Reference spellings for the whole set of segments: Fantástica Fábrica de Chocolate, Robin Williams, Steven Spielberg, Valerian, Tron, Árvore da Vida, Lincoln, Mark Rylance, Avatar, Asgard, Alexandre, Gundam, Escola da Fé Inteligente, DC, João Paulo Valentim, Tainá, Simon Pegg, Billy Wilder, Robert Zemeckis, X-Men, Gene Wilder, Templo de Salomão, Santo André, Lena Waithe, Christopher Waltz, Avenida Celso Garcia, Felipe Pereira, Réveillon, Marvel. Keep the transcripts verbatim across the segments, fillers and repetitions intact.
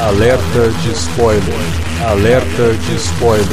Alerta de spoiler. Alerta de spoiler.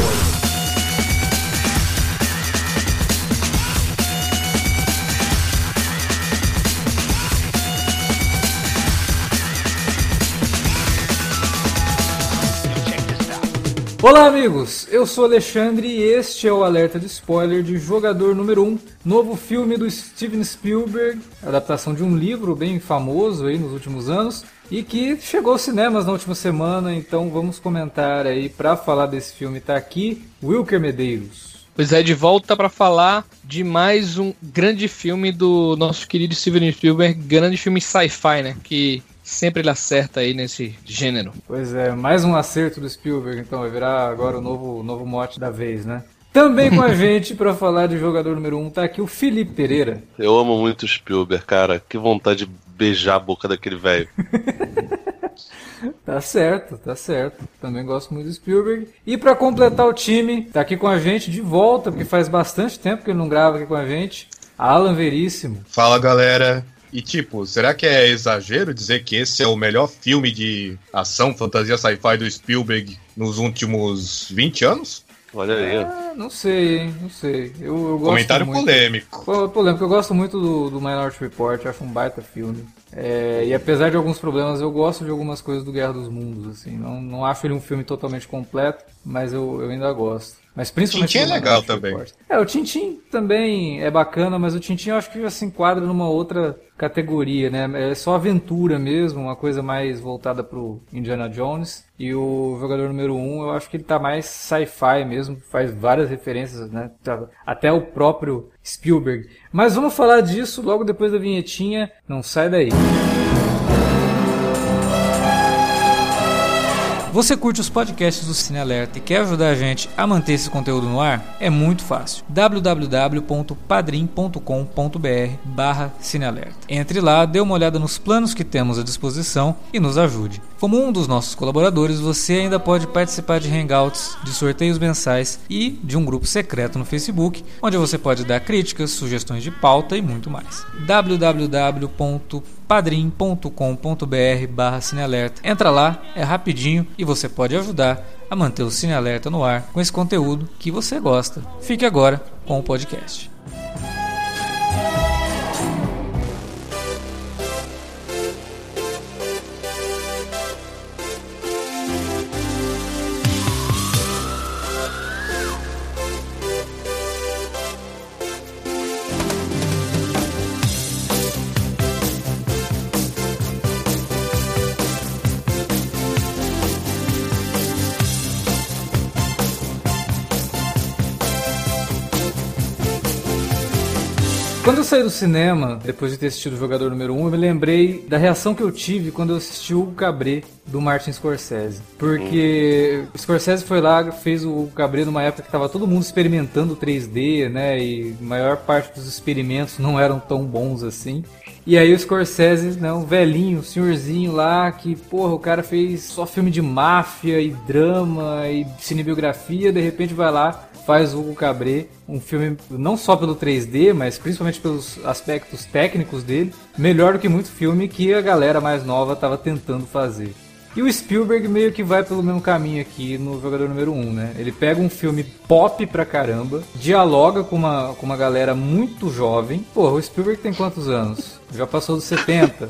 Olá amigos, eu sou Alexandre e este é o Alerta de Spoiler de Jogador número um, novo filme do Steven Spielberg, adaptação de um livro bem famoso aí nos últimos anos e que chegou aos cinemas na última semana, então vamos comentar aí. Para falar desse filme tá aqui Wilker Medeiros. Pois é, de volta para falar de mais um grande filme do nosso querido Steven Spielberg, grande filme sci-fi, né, que... sempre ele acerta aí nesse gênero. Pois é, mais um acerto do Spielberg, então vai virar agora o novo, novo mote da vez, né? Também com a gente, pra falar de Jogador número um, tá aqui o Felipe Pereira. Eu amo muito o Spielberg, cara. Que vontade de beijar a boca daquele velho. Tá certo, tá certo. Também gosto muito do Spielberg. E pra completar o time, tá aqui com a gente de volta, porque faz bastante tempo que ele não grava aqui com a gente, Alan Veríssimo. Fala, galera. E tipo, será que é exagero dizer que esse é o melhor filme de ação, fantasia, sci-fi do Spielberg nos últimos vinte anos? Olha aí. Ah, não sei, hein? Não sei. Eu, eu gosto Comentário muito. polêmico. Pô, polêmico. Eu gosto muito do, do Minority Report, acho um baita filme. É, e apesar de alguns problemas, eu gosto de algumas coisas do Guerra dos Mundos, assim. Não, não acho ele um filme totalmente completo, mas eu, eu ainda gosto. Mas principalmente Tintin é legal também. Report. É, o Tintin também é bacana, mas o Tintin eu acho que já se enquadra numa outra categoria, né? É só aventura mesmo, uma coisa mais voltada pro Indiana Jones. E o Jogador número um, eu acho que ele tá mais sci-fi mesmo, faz várias referências, né? Até o próprio Spielberg. Mas vamos falar disso logo depois da vinhetinha. Não sai daí. Você curte os podcasts do Cine Alerta e quer ajudar a gente a manter esse conteúdo no ar? É muito fácil. w w w ponto padrim ponto com ponto b r barra Cine Alerta. Entre lá, dê uma olhada nos planos que temos à disposição e nos ajude. Como um dos nossos colaboradores, você ainda pode participar de hangouts, de sorteios mensais e de um grupo secreto no Facebook, onde você pode dar críticas, sugestões de pauta e muito mais. w w w ponto padrim ponto com ponto b r barra Cine Alerta. Entra lá, é rapidinho e você pode ajudar a manter o Cine Alerta no ar com esse conteúdo que você gosta. Fique agora com o podcast. Quando eu saí do cinema, depois de ter assistido o Jogador número um, eu me lembrei da reação que eu tive quando eu assisti o Hugo Cabret do Martin Scorsese. Porque o Scorsese foi lá, fez o Hugo Cabret numa época que estava todo mundo experimentando três D, né? E a maior parte dos experimentos não eram tão bons assim. E aí o Scorsese, né, um velhinho, um senhorzinho lá, que, porra, o cara fez só filme de máfia e drama e cinebiografia, de repente vai lá, faz o Hugo Cabret, um filme não só pelo três D, mas principalmente pelos aspectos técnicos dele, melhor do que muito filme que a galera mais nova estava tentando fazer. E o Spielberg meio que vai pelo mesmo caminho aqui no Jogador número um, né? Ele pega um filme pop pra caramba, dialoga com uma, com uma galera muito jovem. Porra, o Spielberg tem quantos anos? Já passou dos setenta.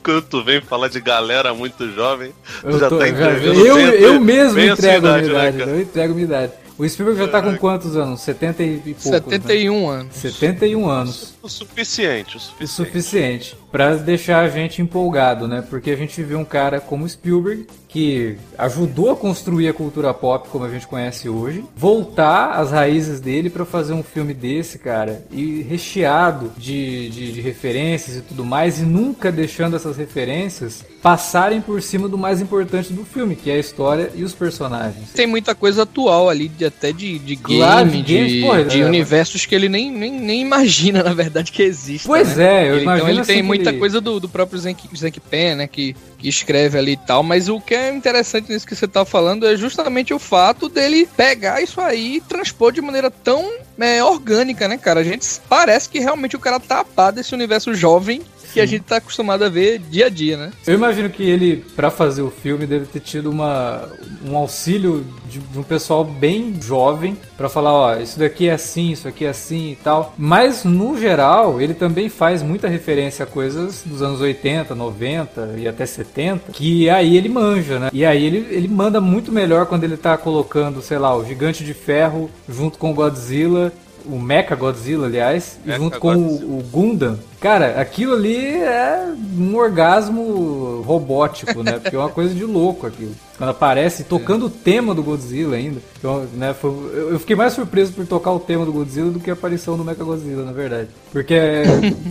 Quando tu vem falar de galera muito jovem, eu já tô, tá entregando. Já, eu, bem, eu mesmo bem entrego a minha idade, né, eu entrego a minha idade. O Spielberg já tá com quantos anos? setenta e poucos, setenta e um, né? anos. setenta e um anos. O suficiente, o suficiente. O suficiente. Pra deixar a gente empolgado, né? Porque a gente vê um cara como Spielberg, que ajudou a construir a cultura pop como a gente conhece hoje, voltar às raízes dele pra fazer um filme desse, cara, e recheado de, de, de referências e tudo mais, e nunca deixando essas referências passarem por cima do mais importante do filme, que é a história e os personagens. Tem muita coisa atual ali, de, até de, de game, claro, de, de, porra, de é, universos que ele nem, nem, nem imagina, na verdade, que existe. Pois né? é, eu imagino. Então ele assim tem muita ele... coisa do, do próprio Zack, Zack Penn, né, que, que escreve ali e tal, mas o que é interessante nisso que você tá falando é justamente o fato dele pegar isso aí e transpor de maneira tão é, orgânica, né, cara? A gente parece que realmente o cara tá a par desse universo jovem que a gente tá acostumado a ver dia a dia, né? Eu imagino que ele, pra fazer o filme, deve ter tido uma, um auxílio de, de um pessoal bem jovem pra falar, ó, isso daqui é assim, isso aqui é assim e tal. Mas, no geral, ele também faz muita referência a coisas dos anos oitenta, noventa e até setenta, que aí ele manja, né? E aí ele, ele manda muito melhor quando ele tá colocando, sei lá, o Gigante de Ferro junto com o Godzilla, o Mecha Godzilla, aliás, Mecha junto Godzilla. com o, o Gundam. Cara, aquilo ali é um orgasmo robótico, né? Porque é uma coisa de louco aquilo. Quando aparece tocando é. o tema do Godzilla ainda. Eu, né, foi, eu fiquei mais surpreso por tocar o tema do Godzilla do que a aparição do Mecha Godzilla, na verdade. Porque é,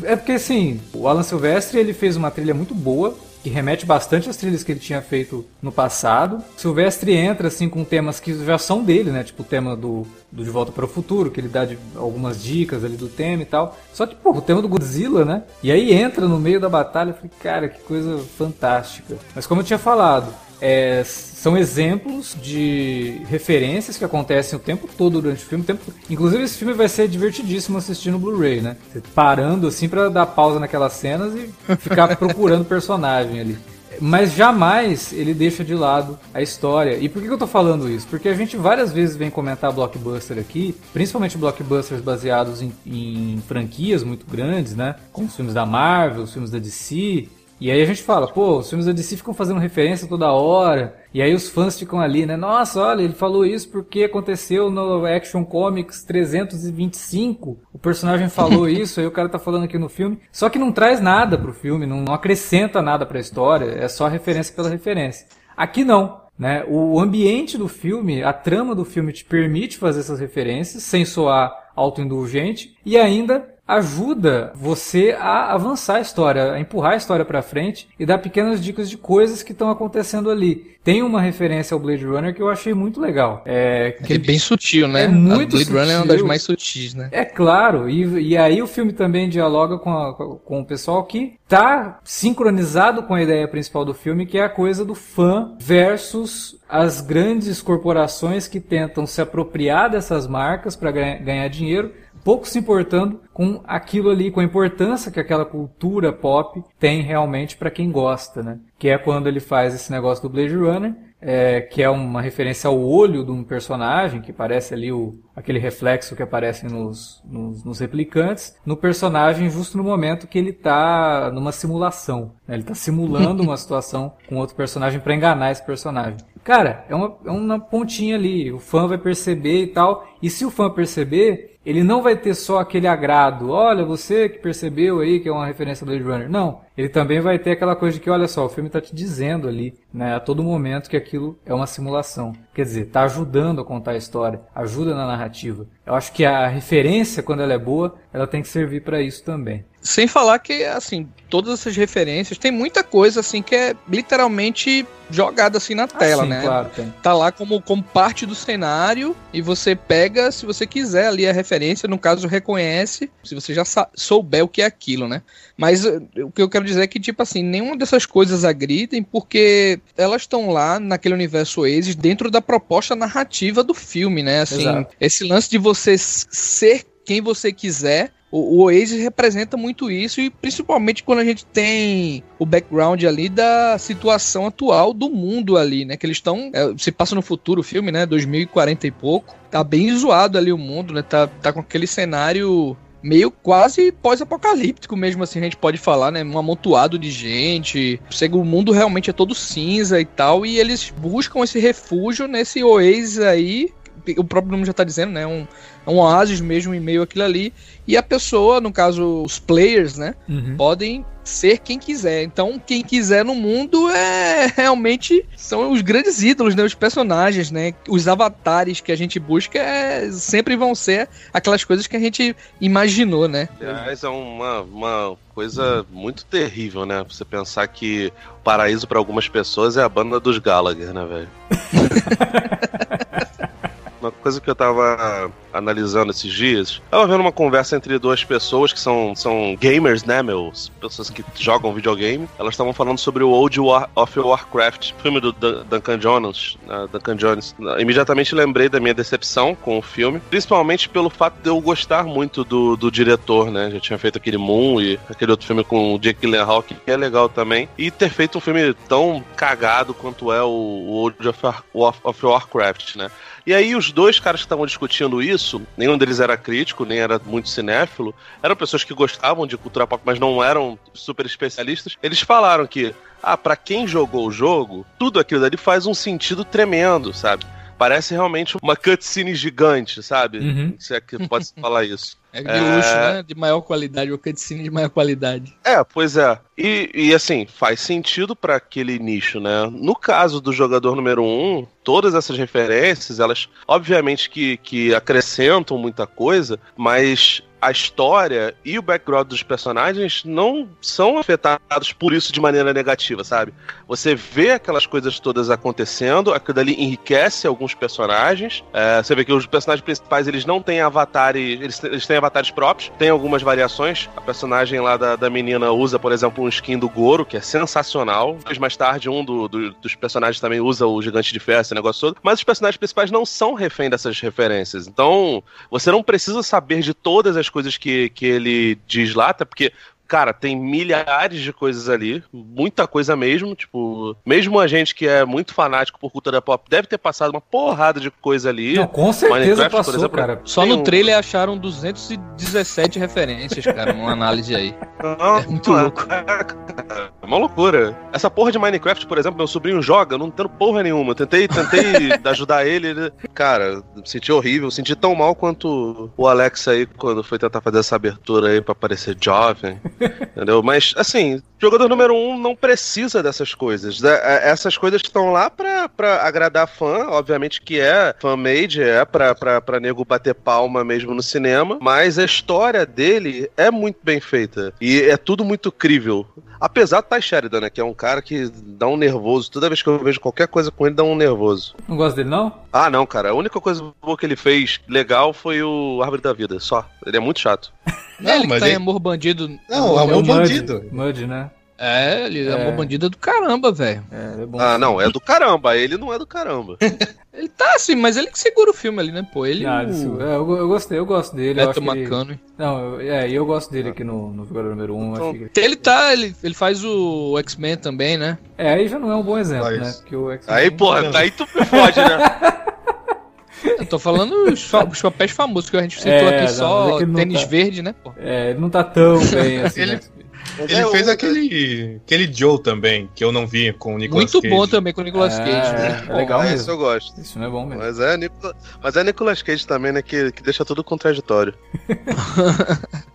é porque, assim, o Alan Silvestri, ele fez uma trilha muito boa, que remete bastante às trilhas que ele tinha feito no passado. Silvestri entra, assim, com temas que já são dele, né? Tipo o tema do, do De Volta para o Futuro, que ele dá de, algumas dicas ali do tema e tal. Só que, pô, o tema do Godzilla, né? E aí entra no meio da batalha, eu falei, cara, que coisa fantástica. Mas como eu tinha falado, é, são exemplos de referências que acontecem o tempo todo durante o filme. O tempo... Inclusive, esse filme vai ser divertidíssimo assistir no Blu-ray, né? Você parando assim pra dar pausa naquelas cenas e ficar procurando personagem ali. Mas jamais ele deixa de lado a história. E por que eu tô falando isso? Porque a gente várias vezes vem comentar blockbuster aqui, principalmente blockbusters baseados em, em franquias muito grandes, né? Como os filmes da Marvel, os filmes da D C... E aí a gente fala, pô, os filmes da D C ficam fazendo referência toda hora, e aí os fãs ficam ali, né? Nossa, olha, ele falou isso porque aconteceu no Action Comics trezentos e vinte e cinco, o personagem falou isso, aí o cara tá falando aqui no filme, só que não traz nada pro filme, não, não acrescenta nada pra história, é só referência pela referência. Aqui não, né? O ambiente do filme, a trama do filme te permite fazer essas referências, sem soar autoindulgente, e ainda... ajuda você a avançar a história, a empurrar a história pra frente e dar pequenas dicas de coisas que estão acontecendo ali. Tem uma referência ao Blade Runner que eu achei muito legal. É, que é bem sutil, né? É muito sutil. Blade Runner é uma das mais sutis, né? É claro, e, e aí o filme também dialoga com, a, com o pessoal que tá sincronizado com a ideia principal do filme, que é a coisa do fã versus as grandes corporações que tentam se apropriar dessas marcas pra ganha, ganhar dinheiro, pouco se importando com aquilo ali, com a importância que aquela cultura pop tem realmente para quem gosta, né? Que é quando ele faz esse negócio do Blade Runner, é, que é uma referência ao olho de um personagem, que parece ali o, aquele reflexo que aparece nos, nos, nos replicantes, no personagem justo no momento que ele tá numa simulação, né? Ele tá simulando uma situação com outro personagem para enganar esse personagem. Cara, é uma, é uma pontinha ali, o fã vai perceber e tal, e se o fã perceber, ele não vai ter só aquele agrado, olha, você que percebeu aí que é uma referência ao Blade Runner, não, ele também vai ter aquela coisa de que, olha só, o filme tá te dizendo ali, né, a todo momento que aquilo é uma simulação, quer dizer, tá ajudando a contar a história, ajuda na narrativa. Eu acho que a referência, quando ela é boa, ela tem que servir pra isso também. Sem falar que, assim, todas essas referências, tem muita coisa, assim, que é literalmente jogada, assim, na tela, ah, sim, né? Claro, tem. Tá lá como, como parte do cenário e você pega, se você quiser, ali a referência, no caso, reconhece, se você já souber o que é aquilo, né? Mas o que eu quero dizer é que, tipo assim, nenhuma dessas coisas agridem porque elas estão lá naquele universo Oasis dentro da proposta narrativa do filme, né? Assim, exato. Esse lance de você ser quem você quiser, o Oasis representa muito isso, e principalmente quando a gente tem o background ali da situação atual do mundo ali, né? Que eles estão... É, se passa no futuro o filme, né? dois mil e quarenta e pouco. Tá bem zoado ali o mundo, né? Tá, tá com aquele cenário meio quase pós-apocalíptico mesmo, assim, a gente pode falar, né? Um amontoado de gente, o mundo realmente é todo cinza e tal, e eles buscam esse refúgio nesse Oasis aí, o próprio nome já tá dizendo, né? Um, um oásis mesmo em meio àquilo ali. E a pessoa, no caso, os players, né? Uhum. Podem ser quem quiser. Então, quem quiser no mundo é realmente são os grandes ídolos, né? Os personagens, né? Os avatares que a gente busca é, sempre vão ser aquelas coisas que a gente imaginou, né? Aliás, é uma, uma coisa muito terrível, né? Você pensar que o paraíso para algumas pessoas é a banda dos Gallagher, né, velho? Uma coisa que eu tava analisando esses dias, tava vendo uma conversa entre duas pessoas que são, são gamers, né, meus? Pessoas que jogam videogame. Elas estavam falando sobre o World War of Warcraft, filme do Duncan Jones. Uh, Duncan Jones. Imediatamente lembrei da minha decepção com o filme, principalmente pelo fato de eu gostar muito do, do diretor, né? Já tinha feito aquele Moon e aquele outro filme com o Jake Gyllenhaal, que é legal também. E ter feito um filme tão cagado quanto é o World of, War, of Warcraft, né? E aí os dois caras que estavam discutindo isso, nenhum deles era crítico, nem era muito cinéfilo, eram pessoas que gostavam de cultura pop, mas não eram super especialistas. Eles falaram que, ah, pra quem jogou o jogo, tudo aquilo dali faz um sentido tremendo, sabe? Parece realmente uma cutscene gigante, sabe? Uhum. Se é que pode falar isso. É de luxo, é... né? De maior qualidade, uma cutscene de maior qualidade. É, pois é. E, e assim, faz sentido pra aquele nicho, né? No caso do jogador número um, todas essas referências, elas obviamente que, que acrescentam muita coisa, mas a história e o background dos personagens não são afetados por isso de maneira negativa, sabe? Você vê aquelas coisas todas acontecendo, aquilo ali enriquece alguns personagens. É, você vê que os personagens principais, eles não têm avatar, eles, eles têm avatares próprios, tem algumas variações. A personagem lá da, da menina usa, por exemplo, um skin do Goro, que é sensacional. Depois, mais tarde, um do, do, dos personagens também usa o Gigante de Ferro, esse negócio todo. Mas os personagens principais não são refém dessas referências. Então, você não precisa saber de todas as coisas que, que ele diz lá, até porque, cara, tem milhares de coisas ali, muita coisa mesmo, tipo, mesmo a gente que é muito fanático por cultura pop deve ter passado uma porrada de coisa ali. Não, com certeza passou, por exemplo, cara. Só no um... trailer acharam duzentas e dezessete referências, cara, numa análise aí. Não, é muito não, louco. É, cara, é uma loucura. Essa porra de Minecraft, por exemplo, meu sobrinho joga, eu não entendo porra nenhuma. Eu tentei, tentei ajudar ele, ele, cara, me senti horrível, senti tão mal quanto o Alex aí quando foi tentar fazer essa abertura aí pra parecer jovem, entendeu? Mas, assim, jogador número um não precisa dessas coisas. Essas coisas estão lá pra, pra agradar fã, obviamente que é fan-made, é pra, pra, pra nego bater palma mesmo no cinema, mas a história dele é muito bem feita. E é tudo muito crível. Apesar do Ty Sheridan, né? Que é um cara que dá um nervoso. Toda vez que eu vejo qualquer coisa com ele, dá um nervoso. Não gosta dele, não? Ah, não, cara. A única coisa boa que ele fez legal foi o Árvore da Vida, só. Ele é muito chato. Não, é, ele mas tá ele... em Amor Bandido. Não, Amor, é o Bandido. Mud, Mud, né? É, ele é, é Amor Bandido é do caramba, velho. É, é bom. Ah, não, é do caramba. Ele não é do caramba. Ele tá assim, mas ele que segura o filme ali, né, pô? Ele... Ah, ele segura. É, eu, eu gostei, eu gosto dele. Neto Macano. Ele... Não, eu, é, eu gosto dele aqui no, no jogador número um. Então, que... Ele tá, ele, ele faz o X-Men também, né? É, aí já não é um bom exemplo, mas... né? Porque o X-Men... Aí, porra, tá aí tu me fode, né? Eu tô falando os, fa- os papéis famosos que a gente citou é, aqui, não, só é Tênis tá... Verde, né, pô? É, ele não tá tão bem assim, ele... né? Ele, ele fez aquele, aquele Joe também, que eu não vi, com o Nicolas Cage. Muito bom também com o Nicolas Cage. É, é legal mesmo. Isso eu gosto. Isso não é bom mesmo. Mas é, mas é Nicolas Cage também, né, que, que deixa tudo contraditório.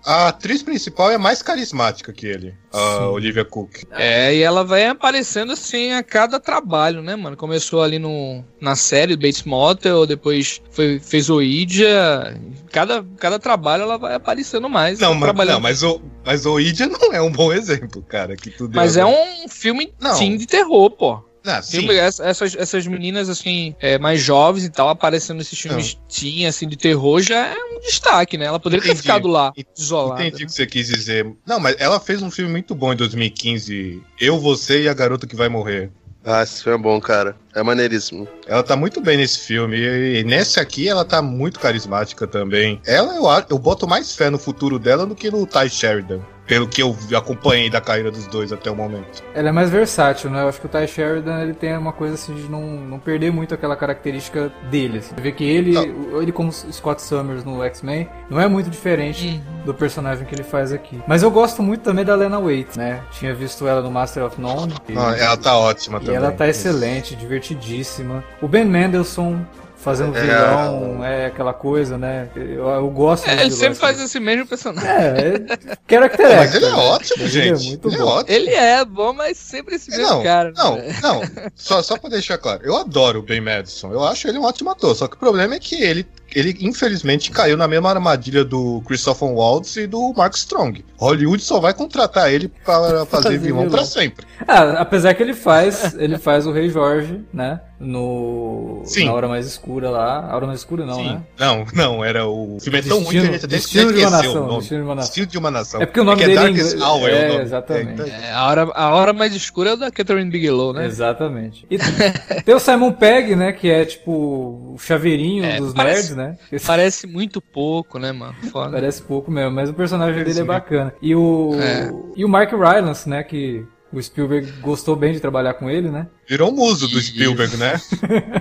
A atriz principal é mais carismática que ele, a Sim. Olivia Cooke. É, e ela vai aparecendo assim a cada trabalho, né, mano? Começou ali no, na série Bates Motel, depois foi, fez o Idia. Cada, cada trabalho ela vai aparecendo mais. Não, mas, não, mas o, mas o Idia não é um bom exemplo, cara, que tudo. Mas é, é um filme, não. sim, de terror, pô. Ah, sim. Filme, essas, essas meninas, assim, é, mais jovens e tal, aparecendo nesses filmes teen, assim, de terror, já é um destaque, né? Ela poderia Entendi. ter ficado lá, isolada. Entendi o que você quis dizer. Não, mas ela fez um filme muito bom em dois mil e quinze, Eu, Você e a Garota que Vai Morrer. Ah, esse filme é bom, cara. É maneiríssimo. Ela tá muito bem nesse filme. E nesse aqui ela tá muito carismática também. Ela, eu, eu boto mais fé no futuro dela do que no Ty Sheridan, pelo que eu acompanhei da carreira dos dois até o momento. Ela é mais versátil, né? Eu acho que o Ty Sheridan, ele tem uma coisa assim de não, não perder muito aquela característica dele. Assim. Você vê que ele, não. ele como o Scott Summers no X-Men, não é muito diferente uhum. do personagem que ele faz aqui. Mas eu gosto muito também da Lena Waithe, né? Tinha visto ela no Master of None. E... Ah, ela tá ótima e também. Ela tá Isso. excelente, divertidíssima. O Ben Mendelsohn... Fazendo é, vilão, é aquela coisa, né? Eu, eu gosto é, muito. Ele sempre faz esse mesmo personagem. É, é característico. Mas ele é ótimo, ele gente. É muito ele bom. É ótimo. Ele é bom, mas sempre esse mesmo não, cara. Não, né? não. Só, só pra deixar claro. Eu adoro o Ben Mendelsohn. Eu acho ele um ótimo ator. Só que o problema é que ele... Ele, infelizmente, caiu na mesma armadilha do Christopher Waltz e do Mark Strong. Hollywood só vai contratar ele para fazer vilão pra sempre. Ah, apesar que ele faz, ele faz o Rei Jorge, né? no Sim. na Hora Mais Escura lá. A Hora Mais Escura não, Sim. né? Não, não, era o... o filme é tão ruim que a gente até esqueceu de uma nação, o nome. Destino de uma Nação. Destino de uma Nação. É porque o nome é dele é inglês. Hour, é, é o nome. Exatamente. É, a, hora, a Hora Mais Escura é o da Catherine Bigelow, né? Exatamente. E tem o Simon Pegg, né? Que é tipo o chaveirinho é, dos parece, nerds, né? Esse... Parece muito pouco, né, mano? Foda. Parece pouco mesmo, mas o personagem parece dele mesmo. É bacana. E o... É. E o Mark Rylance, né? Que... O Spielberg gostou bem de trabalhar com ele, né? Virou muso do Spielberg, Isso. né?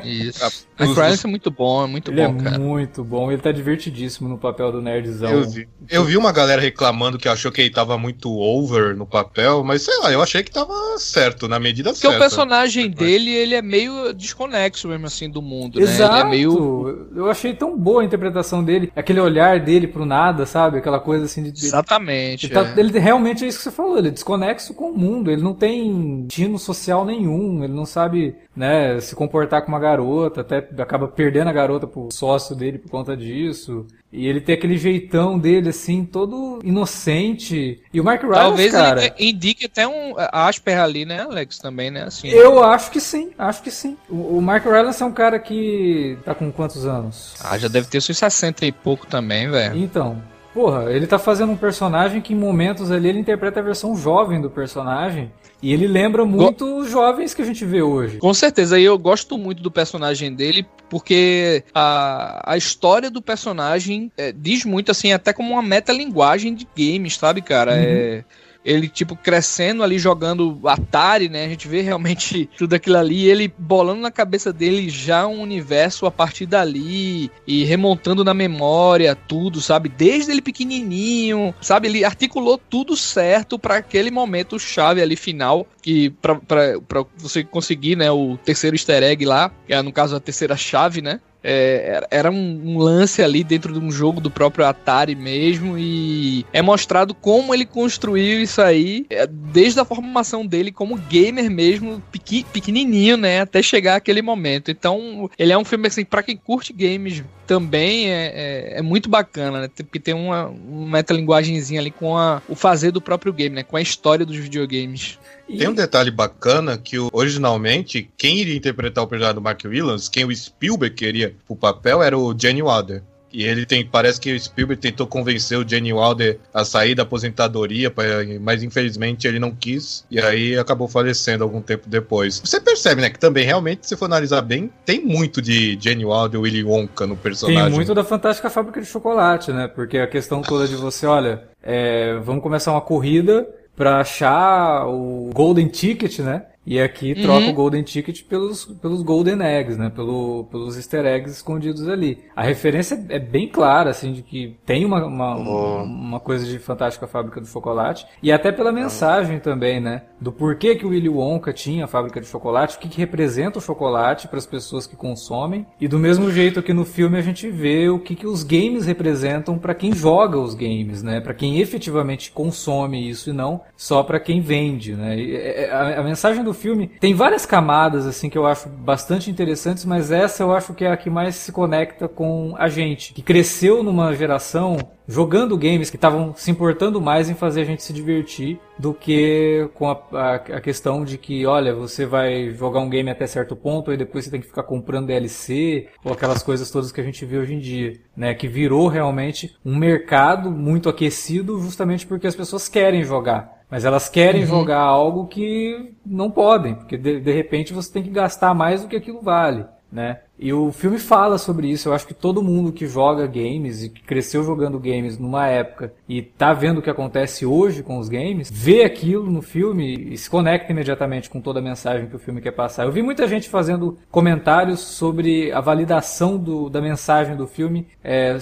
Isso. A Rylance é muito bom, é muito ele bom, é cara. Ele é muito bom. Ele tá divertidíssimo no papel do nerdzão. Eu vi. eu vi uma galera reclamando que achou que ele tava muito over no papel, mas sei lá, eu achei que tava certo, na medida Porque certa. Porque o personagem dele, ele é meio desconexo mesmo assim do mundo, Exato. Né? Ele é meio... Eu achei tão boa a interpretação dele, aquele olhar dele pro nada, sabe? Aquela coisa assim de... Exatamente. Ele, é. tá... ele realmente é isso que você falou, ele é desconexo com o mundo, ele Ele não tem destino social nenhum, ele não sabe, né, se comportar com uma garota, até acaba perdendo a garota pro sócio dele por conta disso. E ele tem aquele jeitão dele, assim, todo inocente. E o Mark Rylance, Talvez cara... Talvez ele indique até um Asper ali, né, Alex, também, né? Assim, eu né? acho que sim, acho que sim. O, o Mark Rylance é um cara que tá com quantos anos? Ah, já deve ter seus sessenta e pouco também, velho. Então... Porra, ele tá fazendo um personagem que em momentos ali ele interpreta a versão jovem do personagem e ele lembra muito Go- os jovens que a gente vê hoje. Com certeza, e eu gosto muito do personagem dele porque a, a história do personagem é, diz muito assim, até como uma metalinguagem de games, sabe, cara? Uhum. É... Ele, tipo, crescendo ali, jogando Atari, né? A gente vê realmente tudo aquilo ali. Ele bolando na cabeça dele já um universo a partir dali. E remontando na memória tudo, sabe? Desde ele pequenininho, sabe? Ele articulou tudo certo pra aquele momento chave ali final. Que pra, pra, pra você conseguir, né? O terceiro easter egg lá. Que é, no caso, a terceira chave, né? É, era um lance ali dentro de um jogo do próprio Atari mesmo e é mostrado como ele construiu isso aí desde a formação dele como gamer mesmo, pequi, pequenininho, né, até chegar àquele momento. Então ele é um filme assim, pra quem curte games também é, é, é muito bacana, né, porque tem uma, uma metalinguagenzinha ali com a, o fazer do próprio game, né, com a história dos videogames. Tem um detalhe bacana que originalmente quem iria interpretar o personagem do Mark Rylance, quem o Spielberg queria pro papel, era o Gene Wilder. E ele tem, parece que o Spielberg tentou convencer o Gene Wilder a sair da aposentadoria, mas infelizmente ele não quis, e aí acabou falecendo algum tempo depois. Você percebe, né, que também realmente, se for analisar bem, tem muito de Gene Wilder e Willy Wonka no personagem. Tem muito da Fantástica Fábrica de Chocolate, né, porque a questão toda de você, olha, é, vamos começar uma corrida pra achar o Golden Ticket, né? E aqui troca uhum. o Golden Ticket pelos, pelos Golden Eggs, né? Pelo, pelos easter eggs escondidos ali. A referência é bem clara, assim, de que tem uma, uma, oh. uma coisa de Fantástica Fábrica do Chocolate. E até pela mensagem oh. também, né? Do porquê que o Willy Wonka tinha a fábrica de chocolate, o que, que representa o chocolate para as pessoas que consomem. E do mesmo jeito que no filme a gente vê o que, que os games representam para quem joga os games, né? Para quem efetivamente consome isso e não só para quem vende, né? E a, a mensagem do filme tem várias camadas assim que eu acho bastante interessantes, mas essa eu acho que é a que mais se conecta com a gente, que cresceu numa geração jogando games que estavam se importando mais em fazer a gente se divertir do que com a, a, a questão de que, olha, você vai jogar um game até certo ponto e depois você tem que ficar comprando D L C ou aquelas coisas todas que a gente vê hoje em dia, né? Que virou realmente um mercado muito aquecido justamente porque as pessoas querem jogar. Mas elas querem uhum. jogar algo que não podem, porque de, de repente você tem que gastar mais do que aquilo vale, né? E o filme fala sobre isso. Eu acho que todo mundo que joga games e que cresceu jogando games numa época e tá vendo o que acontece hoje com os games, vê aquilo no filme e se conecta imediatamente com toda a mensagem que o filme quer passar. Eu vi muita gente fazendo comentários sobre a validação do, da mensagem do filme é,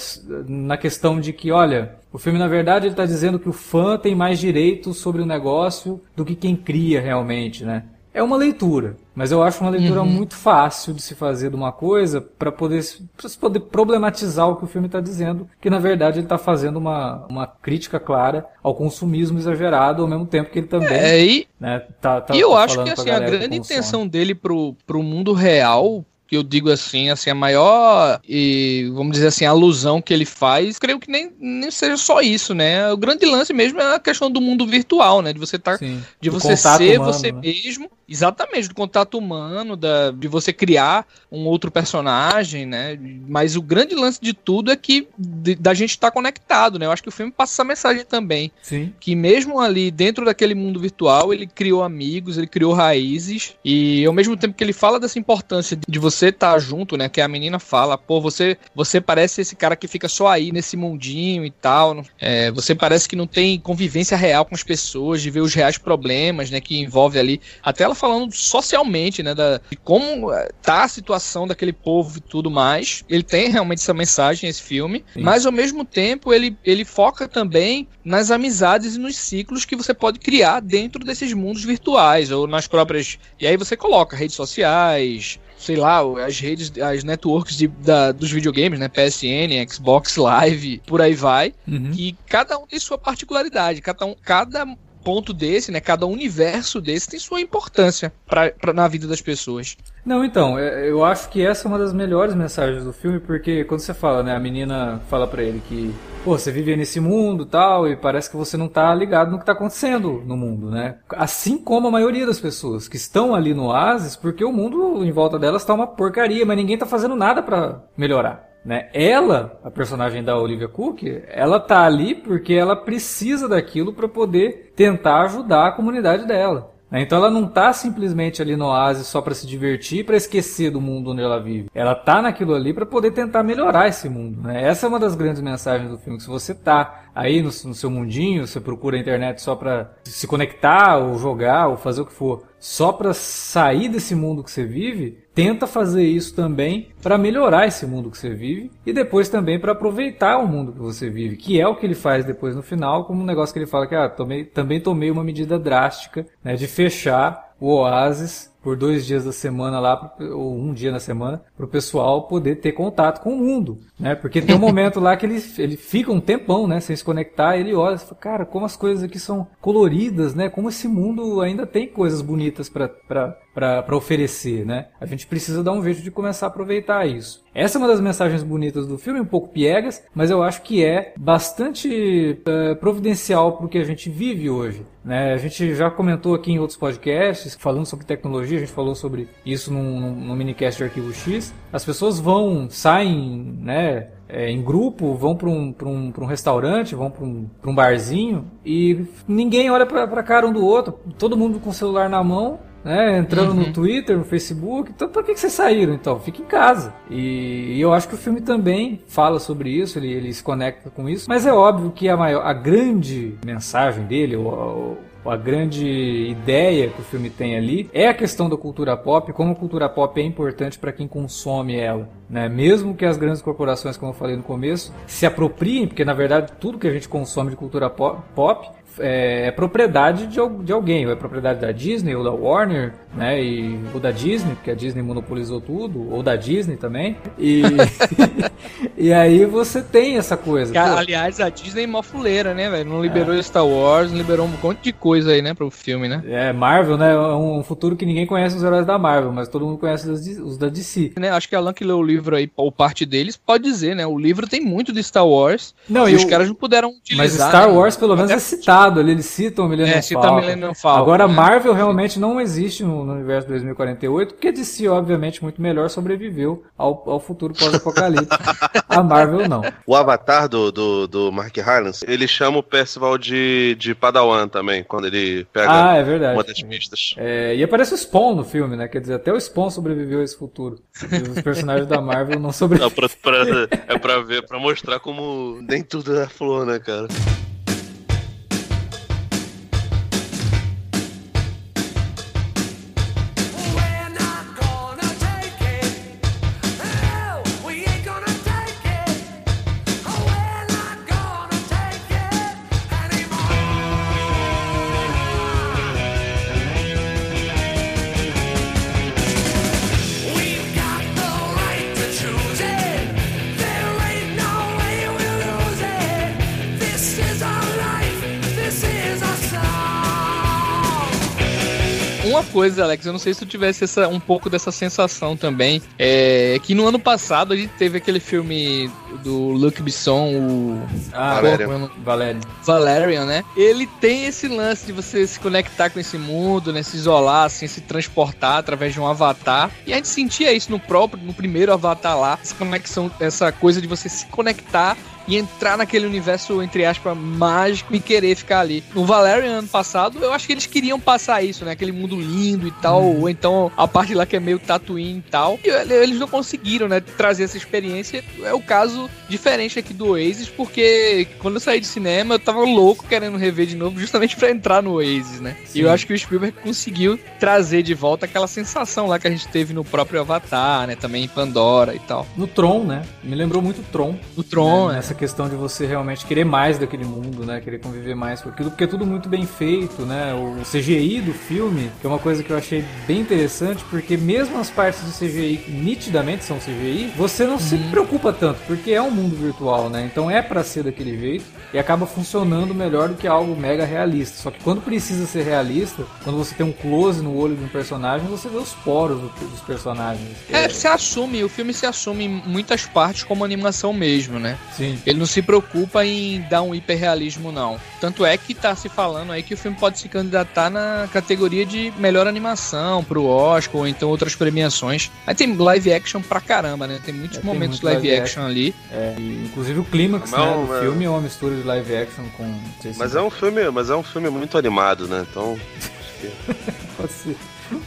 na questão de que, olha, o filme na verdade ele tá dizendo que o fã tem mais direito sobre o negócio do que quem cria realmente, né? É uma leitura, mas eu acho uma leitura uhum. muito fácil de se fazer de uma coisa para poder, pra se poder problematizar o que o filme está dizendo, que na verdade ele está fazendo uma, uma crítica clara ao consumismo exagerado, ao mesmo tempo que ele também... É, e, né, tá, tá, e eu tá acho que assim, a grande intenção dele para o mundo real... que eu digo assim, assim, a maior e, vamos dizer assim, a alusão que ele faz, creio que nem, nem seja só isso, né? O grande lance mesmo é a questão do mundo virtual, né? De você tá, estar, de você ser humano, você né? mesmo. Exatamente, do contato humano, da, de você criar um outro personagem, né? Mas o grande lance de tudo é que de, da gente estar tá conectado, né? Eu acho que o filme passa essa mensagem também. Sim. Que mesmo ali dentro daquele mundo virtual, ele criou amigos, ele criou raízes. E ao mesmo tempo que ele fala dessa importância de, de você estar tá junto, né? Que a menina fala, pô, você, você parece esse cara que fica só aí nesse mundinho e tal. É, você parece que não tem convivência real com as pessoas, de ver os reais problemas, né? Que envolve ali... Até ela falando socialmente, né, da, de como tá a situação daquele povo e tudo mais. Ele tem realmente essa mensagem, esse filme. Sim. Mas ao mesmo tempo ele, ele foca também nas amizades e nos ciclos que você pode criar dentro desses mundos virtuais ou nas próprias... E aí você coloca redes sociais... sei lá, as redes, as networks de, da, dos videogames, né, P S N, Xbox Live, por aí vai, uhum. E cada um tem sua particularidade, cada um, cada ponto desse, né, cada universo desse tem sua importância pra, pra, na vida das pessoas. Não, então, eu acho que essa é uma das melhores mensagens do filme, porque quando você fala, né, a menina fala pra ele que, pô, você vive nesse mundo e tal, e parece que você não tá ligado no que tá acontecendo no mundo, né? Assim como a maioria das pessoas que estão ali no Oasis, porque o mundo em volta delas tá uma porcaria, mas ninguém tá fazendo nada pra melhorar, né? Ela, a personagem da Olivia Cooke, ela tá ali porque ela precisa daquilo pra poder tentar ajudar a comunidade dela. Então ela não tá simplesmente ali no oásis só pra se divertir, pra esquecer do mundo onde ela vive. Ela tá naquilo ali pra poder tentar melhorar esse mundo, né? Essa é uma das grandes mensagens do filme, que se você tá aí no, no seu mundinho, você procura a internet só pra se conectar, ou jogar, ou fazer o que for, só pra sair desse mundo que você vive, tenta fazer isso também pra melhorar esse mundo que você vive, e depois também pra aproveitar o mundo que você vive, que é o que ele faz depois no final, como um negócio que ele fala que ah, tomei, também tomei uma medida drástica, né, de fechar o Oasis por dois dias da semana lá, ou um dia na semana, para o pessoal poder ter contato com o mundo, né? Porque tem um momento lá que ele, ele fica um tempão, né, sem se conectar, ele olha e fala, cara, como as coisas aqui são coloridas, né? Como esse mundo ainda tem coisas bonitas para oferecer, né? A gente precisa dar um jeito de começar a aproveitar isso. Essa é uma das mensagens bonitas do filme, um pouco piegas, mas eu acho que é bastante uh, providencial para o que a gente vive hoje, né? A gente já comentou aqui em outros podcasts, falando sobre tecnologia, a gente falou sobre isso num, num minicast de Arquivo X. As pessoas vão, saem, né, é, em grupo, vão para um, um, um restaurante, vão para um, um barzinho e ninguém olha para a cara um do outro, todo mundo com o celular na mão, né, entrando uhum. no Twitter, no Facebook. Então por que, que vocês saíram então? Fica em casa. E, e eu acho que o filme também fala sobre isso, ele, ele se conecta com isso, mas é óbvio que a, maior, a grande mensagem dele, o, o a grande ideia que o filme tem ali é a questão da cultura pop, como a cultura pop é importante para quem consome ela, né? Mesmo que as grandes corporações, como eu falei no começo, se apropriem, porque na verdade tudo que a gente consome de cultura pop é, é propriedade de, de alguém, ou é propriedade da Disney, ou da Warner, né? E, ou da Disney, porque a Disney monopolizou tudo, ou da Disney também, e, e aí você tem essa coisa. Que, aliás, a Disney é mó fuleira, né, velho? Não liberou é. Star Wars, não liberou um monte de coisa aí, né, pro filme, né? É, Marvel, né, é um futuro que ninguém conhece os heróis da Marvel, mas todo mundo conhece os da D C. Né, acho que Alan que leu o livro aí, ou parte deles, pode dizer, né, o livro tem muito de Star Wars, não, e eu... os caras não puderam utilizar. Mas Star Wars, né, pelo menos, até... é citado ali, eles citam o Millennium, é, cita Millennium Falcon. Agora, né? Marvel realmente não existe no, no universo dois mil e quarenta e oito, porque a D C, obviamente, muito melhor, sobreviveu ao, ao futuro pós-apocalipse. A Marvel, não. O Avatar do, do, do Mark Rylance, ele chama o Percival de, de Padawan também, quando ele pega ah, é verdade. Uma das mistas. É, e aparece o Spawn no filme, né? Quer dizer, até o Spawn sobreviveu a esse futuro. E os personagens da Marvel não sobreviveram. Não, pra, pra, é pra ver, pra mostrar como nem tudo é flor, né, cara? This is uma coisa, Alex, eu não sei se tu tivesse essa, um pouco dessa sensação também, é que no ano passado a gente teve aquele filme do Luc Besson, o... Ah, Valerian. Valerian. Valerian, né? Ele tem esse lance de você se conectar com esse mundo, né? Se isolar, assim, se transportar através de um avatar. E a gente sentia isso no próprio, no primeiro Avatar lá, essa conexão, essa coisa de você se conectar e entrar naquele universo, entre aspas, mágico e querer ficar ali. No Valerian, ano passado, eu acho que eles queriam passar isso, né? Aquele mundo lindo e tal, hum. ou então a parte lá que é meio Tatooine e tal. E eles não conseguiram, né, trazer essa experiência. É o caso diferente aqui do Oasis, porque quando eu saí de cinema, eu tava louco querendo rever de novo, justamente pra entrar no Oasis, né? Sim. E eu acho que o Spielberg conseguiu trazer de volta aquela sensação lá que a gente teve no próprio Avatar, né? Também em Pandora e tal. No Tron, né? Me lembrou muito Tron. O Tron, né? Essa questão de você realmente querer mais daquele mundo, né? Querer conviver mais com aquilo, porque é tudo muito bem feito, né? O C G I do filme, que é uma coisa que eu achei bem interessante, porque mesmo as partes do C G I nitidamente são C G I, você não uhum. se preocupa tanto, porque é um mundo virtual, né? Então é pra ser daquele jeito e acaba funcionando melhor do que algo mega realista. Só que quando precisa ser realista, quando você tem um close no olho de um personagem, você vê os poros do, dos personagens. É, é, se assume, o filme se assume em muitas partes como animação mesmo, né? Sim. Ele não se preocupa em dar um hiperrealismo, não. Tanto é que tá se falando aí que o filme pode se candidatar na categoria de melhor animação, pro Oscar, ou então outras premiações. Aí tem live action pra caramba, né? Tem muitos é, tem momentos muito live, live action, action ali. É, e, inclusive o clímax, né, do é... filme é uma mistura de live action com... Mas é, um filme, mas é um filme muito animado, né? Então... pode ser.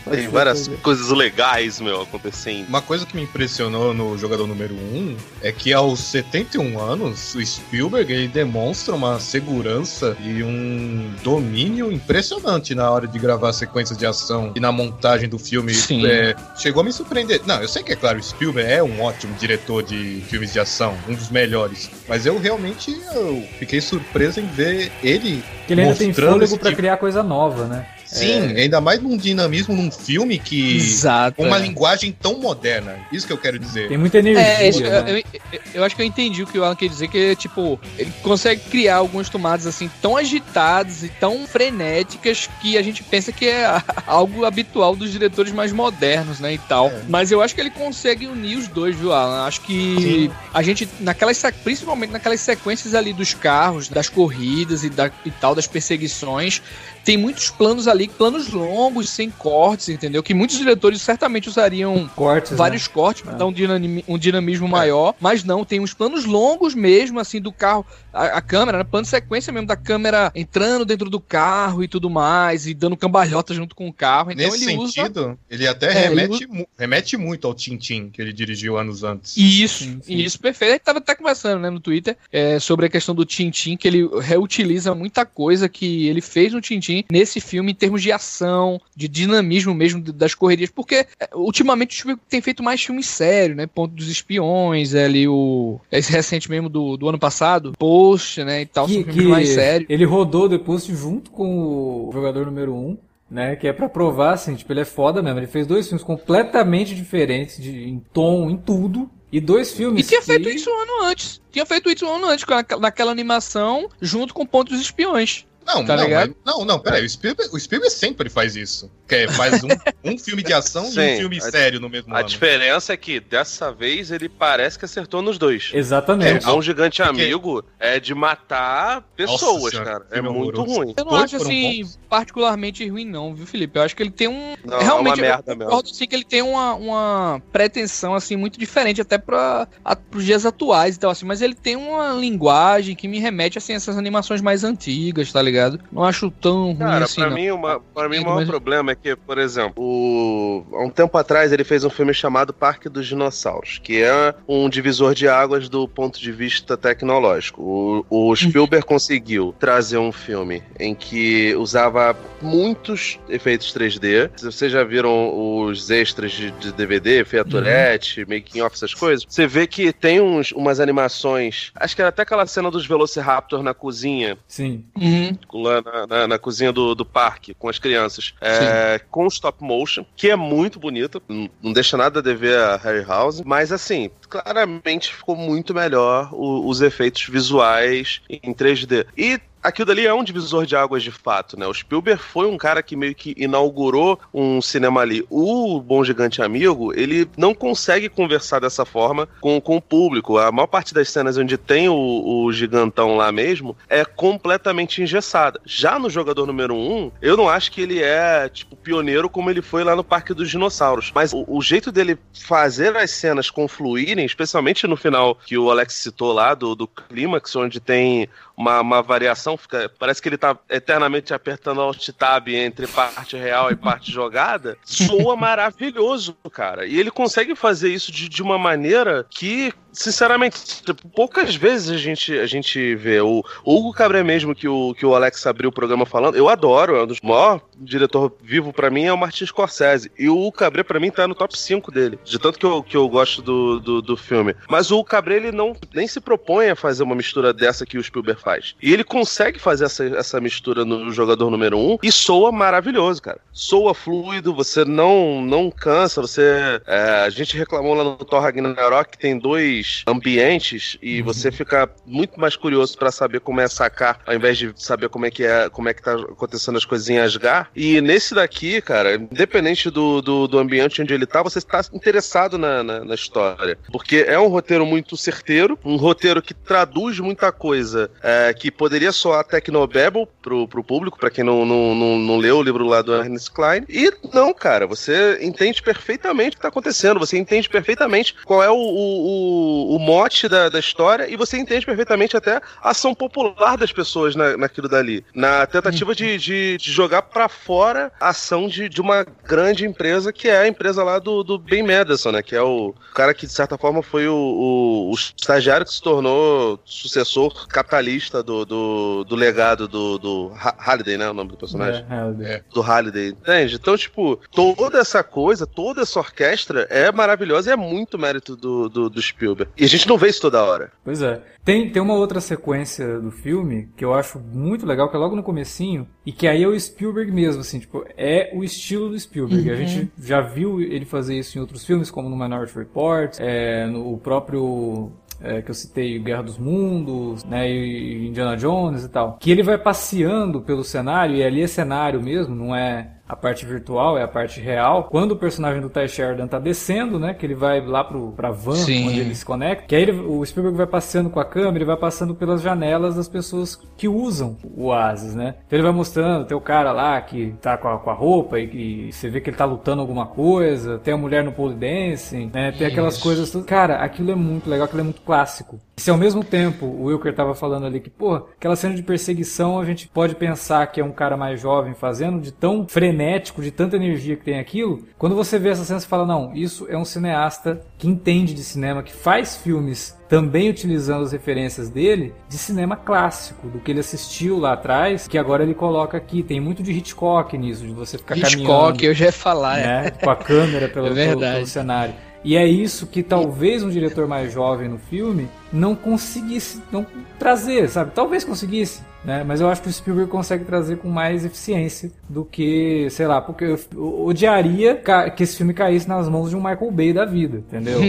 Pode tem várias entender. Coisas legais, meu, acontecendo. Uma coisa que me impressionou no Jogador Número um é que aos setenta e um anos, o Spielberg ele demonstra uma segurança e um domínio impressionante na hora de gravar sequências de ação e na montagem do filme. Sim. É, chegou a me surpreender. Não, eu sei que é claro, o Spielberg é um ótimo diretor de filmes de ação, um dos melhores, mas eu realmente eu fiquei surpreso em ver ele que ele ainda tem fôlego pra tipo... criar coisa nova, né? Sim, é. Ainda mais num dinamismo num filme que... Exato. Com uma é. linguagem tão moderna. Isso que eu quero dizer. Tem muita energia. É, isso, né? eu, eu, eu acho que eu entendi o que o Alan quer dizer, que tipo, ele consegue criar algumas tomadas assim, tão agitadas e tão frenéticas que a gente pensa que é algo habitual dos diretores mais modernos, né, e tal. É. Mas eu acho que ele consegue unir os dois, viu, Alan? Acho que Sim. a gente, naquelas, principalmente naquelas sequências ali dos carros, das corridas e, da, e tal, das perseguições, tem muitos planos ali, planos longos, sem cortes, entendeu? Que muitos diretores certamente usariam cortes, vários né? cortes pra é. dar um, dinami- um dinamismo é. maior, mas não, tem uns planos longos mesmo, assim, do carro, a, a câmera, né? Plano de sequência mesmo, da câmera entrando dentro do carro e tudo mais, e dando cambalhota junto com o carro. Então, nesse ele sentido, usa... ele até é, remete, ele usa... mu- remete muito ao Tintin, que ele dirigiu anos antes. Isso, sim, sim. isso, perfeito. A gente tava até conversando, né, no Twitter, é, sobre a questão do Tintin, que ele reutiliza muita coisa que ele fez no Tintin nesse filme, em termos de ação, de dinamismo mesmo, das correrias, porque ultimamente o Spielberg tem feito mais filmes sérios, né, Ponto dos Espiões, ali o... esse recente mesmo do, do ano passado, Post, né, e tal, que, são filmes mais sérios. Ele rodou depois junto com o Jogador Número um, né, que é pra provar, assim, tipo, ele é foda mesmo, ele fez dois filmes completamente diferentes, de, em tom, em tudo, e dois filmes. E tinha que... feito isso um ano antes, tinha feito isso um ano antes, naquela animação, junto com Ponto dos Espiões. Não, tá não, mas, não, não, peraí, o Spielberg, o Spielberg sempre faz isso, que é, faz um, um filme de ação Sim, e um filme a, sério no mesmo a ano. A diferença é que, dessa vez, ele parece que acertou nos dois. Exatamente. É um gigante porque... amigo é de matar pessoas, Nossa, cara, é muito horroroso. Ruim. Eu não acho, assim, bons. particularmente ruim não, viu, Felipe? Eu acho que ele tem um... Não, realmente, é uma merda eu concordo, mesmo. Assim, que ele tem uma, uma pretensão, assim, muito diferente até para os dias atuais e tal, assim, mas ele tem uma linguagem que me remete, assim, a essas animações mais antigas, tá ligado? Não acho tão Cara, ruim assim, pra não. Mim, uma, pra mim, o maior mesmo. problema é que, por exemplo, o... há um tempo atrás ele fez um filme chamado Parque dos Dinossauros, que é um divisor de águas do ponto de vista tecnológico. O, o Spielberg conseguiu trazer um filme em que usava muitos efeitos três D. Vocês já viram os extras de, de D V D, featurette, uhum. making of, essas coisas? Você vê que tem uns, umas animações, acho que era até aquela cena dos Velociraptor na cozinha. Sim. Uhum. Lá na, na, na cozinha do, do parque, com as crianças, é, com stop motion, que é muito bonito, não, não deixa nada a dever a Harryhausen, mas assim, claramente ficou muito melhor o, os efeitos visuais em três D. E aquilo dali é um divisor de águas de fato, né? O Spielberg foi um cara que meio que inaugurou um cinema ali. O Bom Gigante Amigo, ele não consegue conversar dessa forma com, com o público. A maior parte das cenas onde tem o, o gigantão lá mesmo é completamente engessada. Já no Jogador Número um, eu não acho que ele é, tipo, pioneiro como ele foi lá no Parque dos Dinossauros. Mas o, o jeito dele fazer as cenas confluírem, especialmente no final que o Alex citou lá, do, do clímax, onde tem uma, uma variação, fica, parece que ele tá eternamente apertando alt-tab entre parte real e parte jogada, soa maravilhoso, cara. E ele consegue fazer isso de, de uma maneira que, sinceramente, poucas vezes a gente, a gente vê. O Hugo Cabret mesmo, que o, que o Alex abriu o programa falando, eu adoro, é um dos maiores diretor vivo pra mim, é o Martin Scorsese. E o Hugo Cabret, pra mim, tá no top cinco dele, de tanto que eu, que eu gosto do, do, do filme. Mas o Hugo Cabret, ele não, nem se propõe a fazer uma mistura dessa que o Spielberg faz. E ele consegue fazer essa, essa mistura no Jogador Número um, e soa maravilhoso, cara. Soa fluido, você não, não cansa, você... É, a gente reclamou lá no Thor Ragnarok que tem dois ambientes e você fica muito mais curioso pra saber como é sacar, ao invés de saber como é que é, como é que tá acontecendo as coisas em Asgard. E nesse daqui, cara, independente do, do, do ambiente onde ele tá, você tá interessado na, na, na história, porque é um roteiro muito certeiro, um roteiro que traduz muita coisa, é, que poderia soar Tecnobabble pro, pro público, pra quem não, não, não, não leu o livro lá do Ernest Cline. E não, cara, você entende perfeitamente o que tá acontecendo, você entende perfeitamente qual é o, o, o o mote da, da história, e você entende perfeitamente até a ação popular das pessoas na, naquilo dali, na tentativa de, de, de jogar pra fora a ação de, de uma grande empresa, que é a empresa lá do, do Ben Mendelsohn, né, que é o cara que de certa forma foi o, o, o estagiário que se tornou sucessor capitalista do, do, do legado do, do Halliday, né, o nome do personagem? É, Halliday. Do Halliday, entende? Então, tipo, toda essa coisa, toda essa orquestra é maravilhosa e é muito mérito do, do, do Spielberg. E a gente não vê isso toda hora. Pois é. Tem, tem uma outra sequência do filme que eu acho muito legal, que é logo no comecinho, e que aí é o Spielberg mesmo, assim, tipo, é o estilo do Spielberg. Uhum. A gente já viu ele fazer isso em outros filmes, como no Minority Report, é, no o próprio... É, que eu citei, Guerra dos Mundos, né, e Indiana Jones e tal, que ele vai passeando pelo cenário, e ali é cenário mesmo, não é a parte virtual, é a parte real. Quando o personagem do Ty Sheridan tá descendo, né, que ele vai lá pro, pra van, sim, onde ele se conecta, que aí ele, o Spielberg vai passeando com a câmera, ele vai passando pelas janelas das pessoas que usam o Oasis, né, então ele vai mostrando, tem o cara lá que tá com a, com a roupa e, e você vê que ele tá lutando alguma coisa, tem a mulher no pole dancing, né, tem aquelas isso. coisas todas. Cara, aquilo é muito legal, aquilo é muito clássico. Se ao mesmo tempo o Wilker tava falando ali que, pô, aquela cena de perseguição a gente pode pensar que é um cara mais jovem fazendo, de tão frenético, de tanta energia que tem aquilo, quando você vê essa cena você fala, não, isso é um cineasta que entende de cinema, que faz filmes também utilizando as referências dele de cinema clássico, do que ele assistiu lá atrás, que agora ele coloca aqui. Tem muito de Hitchcock nisso, de você ficar Hitchcock, caminhando. Hitchcock, eu já ia falar, né, é. Com a câmera pelo, é pelo, pelo cenário. E é isso que talvez um diretor mais jovem no filme não conseguisse não trazer, sabe? Talvez conseguisse, né? Mas eu acho que o Spielberg consegue trazer com mais eficiência do que, sei lá, porque eu odiaria que esse filme caísse nas mãos de um Michael Bay da vida, entendeu?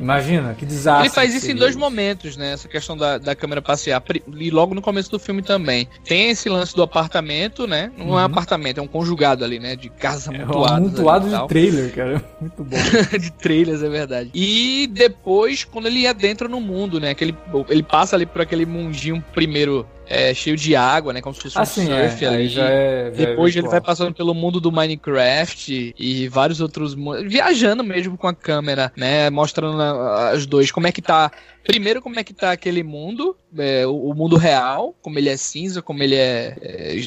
Imagina, que desastre. Ele faz isso em dois momentos, né? Essa questão da, da câmera passear, e logo no começo do filme também. Tem esse lance do apartamento, né? Não uhum. é um apartamento, é um conjugado ali, né? De casa amontoada. É, amontoado de trailer, cara. Muito bom. De trailers, é verdade. E depois, quando ele adentra no mundo, né, aquele, ele passa ali por aquele mundinho primeiro é, cheio de água, né, como se fosse assim, um surf é, ali. Já é, já Depois é ele vai passando pelo mundo do Minecraft e vários outros mundos, viajando mesmo com a câmera, né, mostrando as dois como é que tá. Primeiro, como é que tá aquele mundo, é, o, o mundo real, como ele é cinza, como ele é,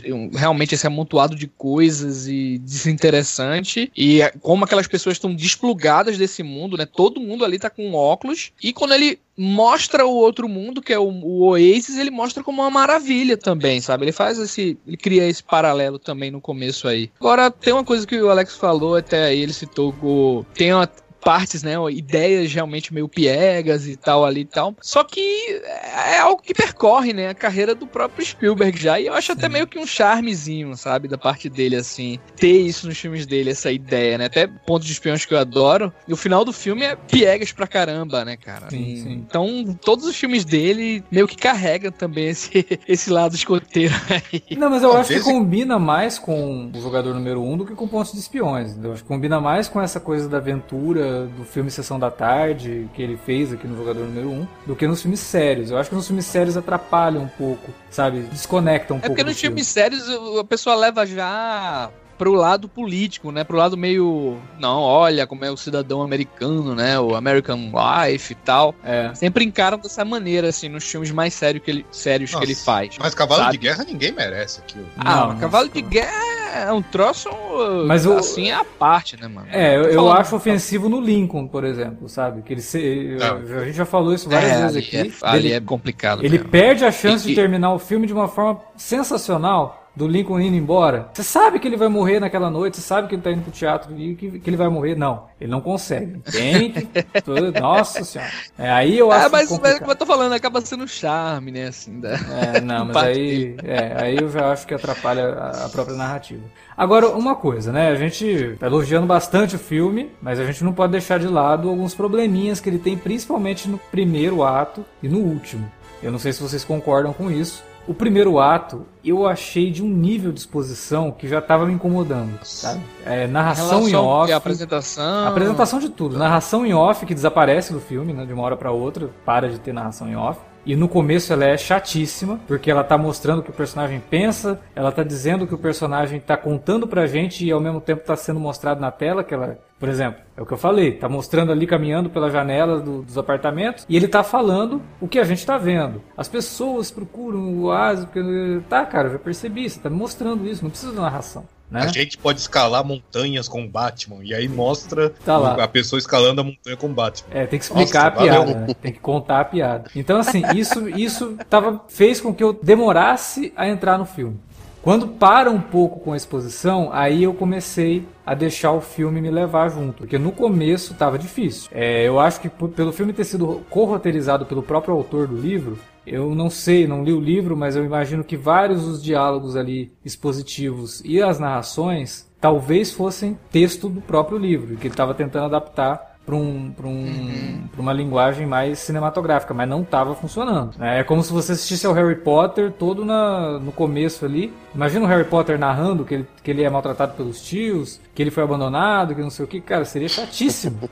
é um, realmente esse amontoado de coisas e desinteressante, e é, como aquelas pessoas estão desplugadas desse mundo, né, todo mundo ali tá com óculos, e quando ele mostra o outro mundo, que é o, o Oasis, ele mostra como uma maravilha também, sabe, ele faz esse, ele cria esse paralelo também no começo aí. Agora, tem uma coisa que o Alex falou, até aí ele citou, o, tem uma partes, né, ideias realmente meio piegas e tal ali e tal, só que é algo que percorre, né, a carreira do próprio Spielberg já, e eu acho até meio que um charmezinho, sabe, da parte dele, assim, ter isso nos filmes dele, essa ideia, né, até Ponto de Espiões, que eu adoro, e o final do filme é piegas pra caramba, né, cara, sim, e, sim. Então todos os filmes dele meio que carregam também esse, esse lado escoteiro aí. Não, mas eu Às acho vezes... que combina mais com o Jogador Número um do que com Ponto de Espiões, eu acho que combina mais com essa coisa da aventura, do filme Sessão da Tarde, que ele fez aqui no Jogador Número um, do que nos filmes sérios. Eu acho que nos filmes sérios atrapalham um pouco, sabe? Desconectam um é pouco. É porque nos filme. filmes sérios a pessoa leva já pro lado político, né? Pro lado meio... Não, olha como é o cidadão americano, né? O American Life e tal. É. Sempre encaram dessa maneira, assim, nos filmes mais sério que ele, sérios nossa, que ele faz. Mas Cavalo sabe? de Guerra ninguém merece aquilo. Ah, não, Cavalo nossa, de Guerra é um troço... Mas assim, o... é a parte, né, mano? É, eu, eu acho ofensivo no Lincoln, por exemplo, sabe? Que ele se... A gente já falou isso várias é, vezes ali aqui. É, ali ele... é complicado. Ele mesmo. perde a chance e... de terminar o filme de uma forma sensacional... do Lincoln indo embora, você sabe que ele vai morrer naquela noite, você sabe que ele tá indo pro teatro e que, que ele vai morrer, não, ele não consegue, tem que, nossa senhora, é, aí eu acho ah, mas, mas como eu tô falando, acaba sendo um charme, né, assim, da... é, não, mas aí é, aí eu já acho que atrapalha a, a própria narrativa. Agora, uma coisa, né, a gente tá elogiando bastante o filme, mas a gente não pode deixar de lado alguns probleminhas que ele tem, principalmente no primeiro ato e no último. Eu não sei se vocês concordam com isso. O primeiro ato eu achei de um nível de exposição que já estava me incomodando, sabe? É, narração em off, apresentação, apresentação de tudo, narração em off que desaparece do filme, né, de uma hora para outra, para de ter narração em off. E no começo ela é chatíssima, porque ela tá mostrando o que o personagem pensa, ela tá dizendo o que o personagem tá contando pra gente e ao mesmo tempo tá sendo mostrado na tela que ela... Por exemplo, é o que eu falei, tá mostrando ali caminhando pela janela do, dos apartamentos e ele tá falando o que a gente tá vendo. As pessoas procuram o Oasis, porque... Tá, cara, eu já percebi, você tá me mostrando isso, não precisa de narração. Né? A gente pode escalar montanhas com o Batman. E aí mostra tá lá. a pessoa escalando a montanha com o Batman. É, tem que explicar Nossa, a piada, né? Tem que contar a piada. Então assim, isso, isso tava, fez com que eu demorasse a entrar no filme. Quando para um pouco com a exposição, aí eu comecei a deixar o filme me levar junto. Porque no começo tava difícil. É, eu acho que p- pelo filme ter sido corroteirizado pelo próprio autor do livro, eu não sei, não li o livro, mas eu imagino que vários dos diálogos ali expositivos e as narrações talvez fossem texto do próprio livro, que ele estava tentando adaptar para um, pra um, uhum. uma linguagem mais cinematográfica, mas não estava funcionando. É como se você assistisse ao Harry Potter todo na, no começo ali. Imagina o Harry Potter narrando que ele, que ele é maltratado pelos tios, que ele foi abandonado, que não sei o que. Cara, seria chatíssimo.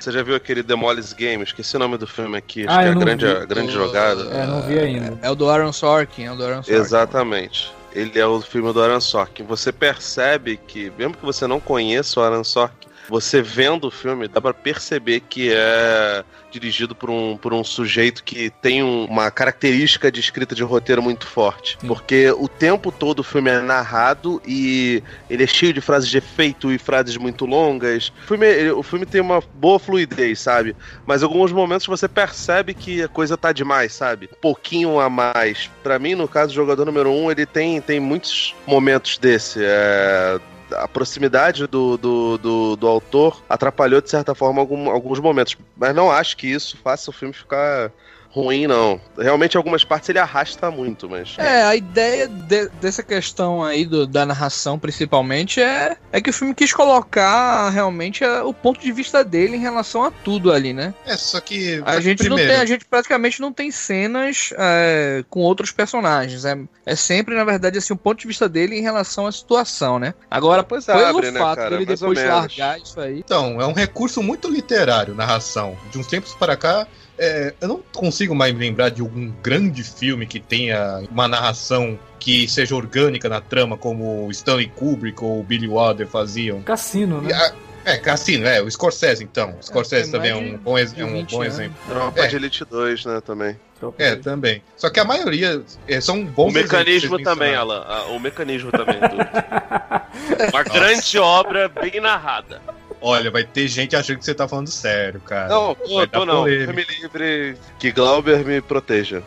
Você já viu aquele Demolis Game? Esqueci o nome do filme aqui. Acho ah, que é a grande, a grande jogada. É, não vi ainda. É, é o do Aaron Sorkin, é o do Aaron Sorkin. Exatamente. Ele é o filme do Aaron Sorkin. Você percebe que, mesmo que você não conheça o Aaron Sorkin, você vendo o filme, dá pra perceber que é dirigido por um, por um sujeito que tem um, uma característica de escrita de roteiro muito forte. Sim. Porque o tempo todo o filme é narrado e ele é cheio de frases de efeito e frases muito longas. O filme, ele, o filme tem uma boa fluidez, sabe? Mas em alguns momentos você percebe que a coisa tá demais, sabe? Um pouquinho a mais. Pra mim, no caso, o Jogador Número um, ele tem, tem muitos momentos desse. É... A proximidade do, do, do, do autor atrapalhou, de certa forma, algum, alguns momentos. Mas não acho que isso faça o filme ficar ruim, não. Realmente, em algumas partes, ele arrasta muito, mas... É, a ideia de, dessa questão aí do, da narração, principalmente, é, é que o filme quis colocar, realmente, a, o ponto de vista dele em relação a tudo ali, né? É, só que... A, gente, primeiro... não tem, a gente praticamente não tem cenas é, com outros personagens, é, é sempre, na verdade, assim, o ponto de vista dele em relação à situação, né? Agora, pois pelo abre, fato né, cara? dele depois largar isso aí... Então, é um recurso muito literário, narração. De uns tempos para cá... É, eu não consigo mais me lembrar de algum grande filme que tenha uma narração que seja orgânica na trama, como Stanley Kubrick ou Billy Wilder faziam. Cassino, né? A... É, Cassino, é, o Scorsese, então. O Scorsese é, também é um bom, ex- é um bom exemplo. Tropa é. de Elite dois, né, também. Tropa é, de... também. Só que a maioria é, são bons... O mecanismo também, Alan. O mecanismo também. Do... Uma Nossa. grande obra bem narrada. Olha, vai ter gente achando que você tá falando sério, cara. Não, pô, tô não. Eu me livre. Que Glauber me proteja.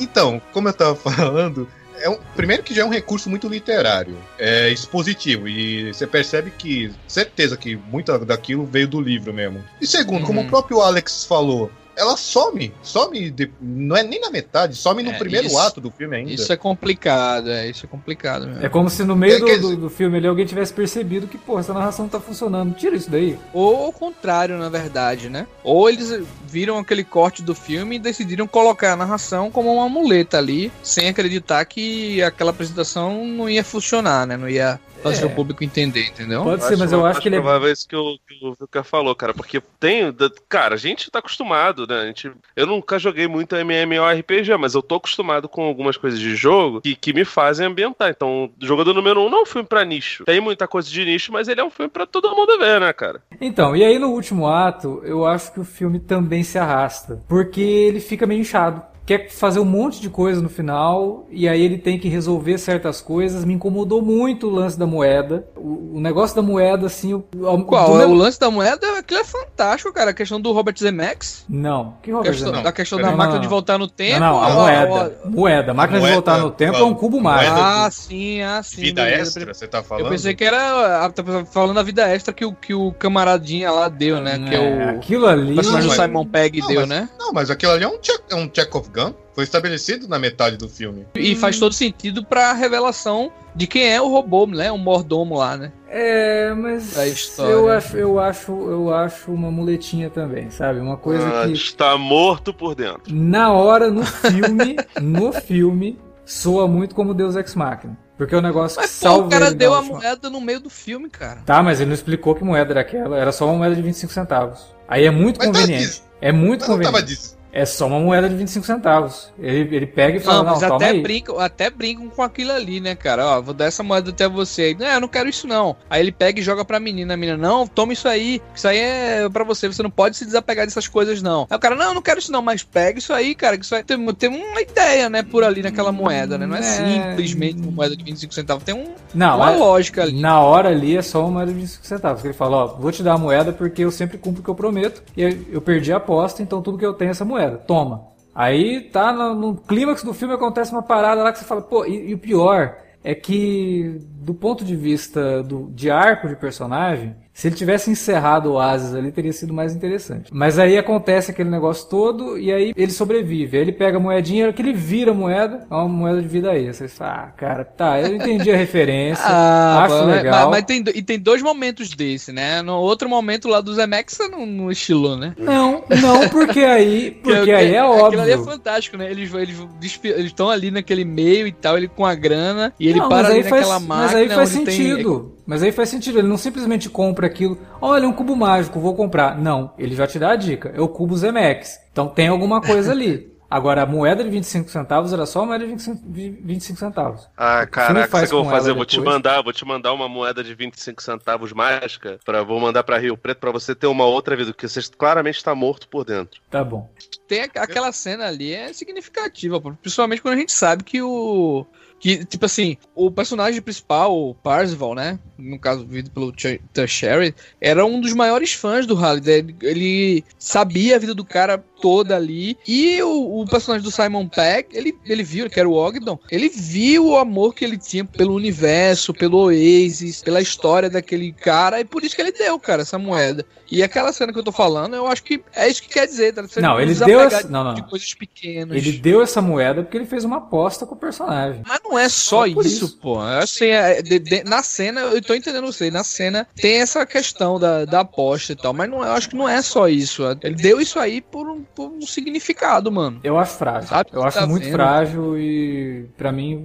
Então, como eu tava falando... é um, primeiro que já é um recurso muito literário, é expositivo, e você percebe que, certeza que muita daquilo veio do livro mesmo. E segundo, uhum. como o próprio Alex falou, ela some, some, de, não é nem na metade, some no é, primeiro isso, ato do filme ainda. Isso é complicado, é, isso é complicado mesmo. É como se no meio é, do, quer... do, do filme ali alguém tivesse percebido que, pô, essa narração tá funcionando, tira isso daí. Ou ao contrário, na verdade, né? Ou eles viram aquele corte do filme e decidiram colocar a narração como uma muleta ali, sem acreditar que aquela apresentação não ia funcionar, né? Não ia... fazer é. o público entender, entendeu? Pode ser, acho, mas eu acho, acho que ele é... provável isso que o Wilker falou, cara, porque tem... Cara, a gente tá acostumado, né? A gente, eu nunca joguei muito MMORPG, mas eu tô acostumado com algumas coisas de jogo que, que me fazem ambientar. Então, Jogador Número um não é um filme pra nicho. Tem muita coisa de nicho, mas ele é um filme pra todo mundo ver, né, cara? Então, e aí no último ato, eu acho que o filme também se arrasta, porque ele fica meio inchado. Quer fazer um monte de coisa no final, e aí ele tem que resolver certas coisas. Me incomodou muito o lance da moeda. O, o negócio da moeda, assim... O, o, Qual? O, o lance da moeda, aquilo é fantástico, cara. A questão do Robert Zemeckis. Não. Que Robert questão, Zemeckis? A questão não, da não, máquina não. de voltar no tempo. Não, não, a, a moeda. A, a... Moeda. A máquina moeda, de voltar no tempo qual? É um cubo mágico. Ah, sim, ah, sim. Vida beleza. Extra, você tá falando? Eu pensei que era... Falando da vida extra que o, que o camaradinha lá deu, né? É, que é o... Aquilo ali... O personagem do Simon Pegg deu, mas, né? Não, mas aquilo ali é um check, é um check of foi estabelecido na metade do filme. E faz todo sentido pra revelação de quem é o robô, né? O mordomo lá, né? É, mas eu acho, eu, acho, eu acho uma muletinha também, sabe? Uma coisa ah, que... Está morto por dentro. Na hora, no filme, no filme, soa muito como Deus Ex Machina. Porque o negócio mas, que salva... Mas o cara deu a moeda no meio do filme, cara. Tá, mas ele não explicou que moeda era aquela. Era só uma moeda de vinte e cinco centavos. Aí é muito mas conveniente. Tava é muito mas conveniente. Não tava disso. É só uma moeda de vinte e cinco centavos. Ele, ele pega e fala, não, mas não, até, brincam, até brincam com aquilo ali, né, cara? Ó, vou dar essa moeda até você. Não, eu não quero isso, não. Aí ele pega e joga pra menina. A menina, não, toma isso aí. Isso aí é pra você. Você não pode se desapegar dessas coisas, não. Aí o cara, não, eu não quero isso, não. Mas pega isso aí, cara. Que isso aí... Tem, tem uma ideia, né, por ali naquela moeda, né? Não é, é... simplesmente uma moeda de vinte e cinco centavos. Tem um, não, uma é... lógica ali. Na hora ali é só uma moeda de vinte e cinco centavos. Ele fala, ó, vou te dar a moeda porque eu sempre cumpro o que eu prometo. E eu, eu perdi a aposta, então tudo que eu tenho é essa moeda. Toma. Aí tá no, no clímax do filme, acontece uma parada lá que você fala, pô, e, e o pior é que do ponto de vista do, de arco de personagem, se ele tivesse encerrado o Oasis ali, teria sido mais interessante. Mas aí acontece aquele negócio todo e aí ele sobrevive. Aí ele pega a moedinha, que ele vira a moeda, é uma moeda de vida extra. Você fala, ah, cara, tá, eu entendi a referência, ah, acho mas, legal. Mas, mas tem, e tem dois momentos desse, né? No outro momento lá do Zemeckis não, não estilou, né? Não, não, porque aí, porque eu, aí é óbvio. Aquilo ali é fantástico, né? Eles estão eles, eles ali naquele meio e tal, ele com a grana e ele não, para ali naquela faz, máquina. Mas aí faz sentido. Tem... Mas aí faz sentido, ele não simplesmente compra aquilo, olha, um cubo mágico, vou comprar. Não, ele já te dá a dica, é o cubo Zemeckis. Então tem alguma coisa ali. Agora, a moeda de vinte e cinco centavos era só a moeda de vinte e cinco centavos. Ah, caraca, sabe o que eu vou fazer? Eu vou te mandar, vou te mandar uma moeda de vinte e cinco centavos mágica, pra, vou mandar pra Rio Preto pra você ter uma outra vida, porque você claramente tá morto por dentro. Tá bom. Tem a, aquela cena ali, é significativa, principalmente quando a gente sabe que o... Que, tipo assim, o personagem principal, o Parzival, né? No caso, vivido pelo Ty Sheridan, era um dos maiores fãs do Halliday. Ele sabia a vida do cara toda ali. E o, o personagem do Simon Pegg, ele, ele viu, que era o Ogden, ele viu o amor que ele tinha pelo universo, pelo Oasis, pela história daquele cara. E por isso que ele deu, cara, essa moeda. E aquela cena que eu tô falando, eu acho que é isso que quer dizer. Tá? Você não, ele deu essa... de, não, não, de coisas pequenas. Ele deu essa moeda porque ele fez uma aposta com o personagem. Mas não é só isso, isso, pô. Assim, de, de, na cena, eu tô entendendo você, na cena tem essa questão da, da aposta e tal, mas não, eu acho que não é só isso. Ele deu isso aí por um, por um significado, mano. Eu acho frágil. Sabe, eu acho tá muito vendo? Frágil e, pra mim,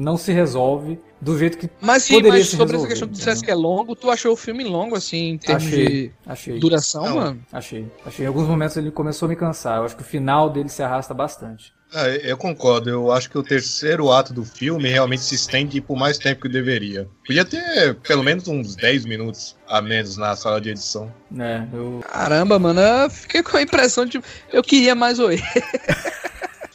não se resolve do jeito que mas, sim, poderia mas se sobre resolver, essa questão que tu dissesse que é longo, tu achou o filme longo, assim, em termos achei, de achei. duração, não, mano? Achei, achei. Em alguns momentos ele começou a me cansar. Eu acho que o final dele se arrasta bastante. Ah, eu concordo, eu acho que o terceiro ato do filme realmente se estende por mais tempo que deveria. Podia ter pelo menos uns dez minutos a menos na sala de edição. É, eu... Caramba, mano, eu fiquei com a impressão de... Eu queria mais ouvir.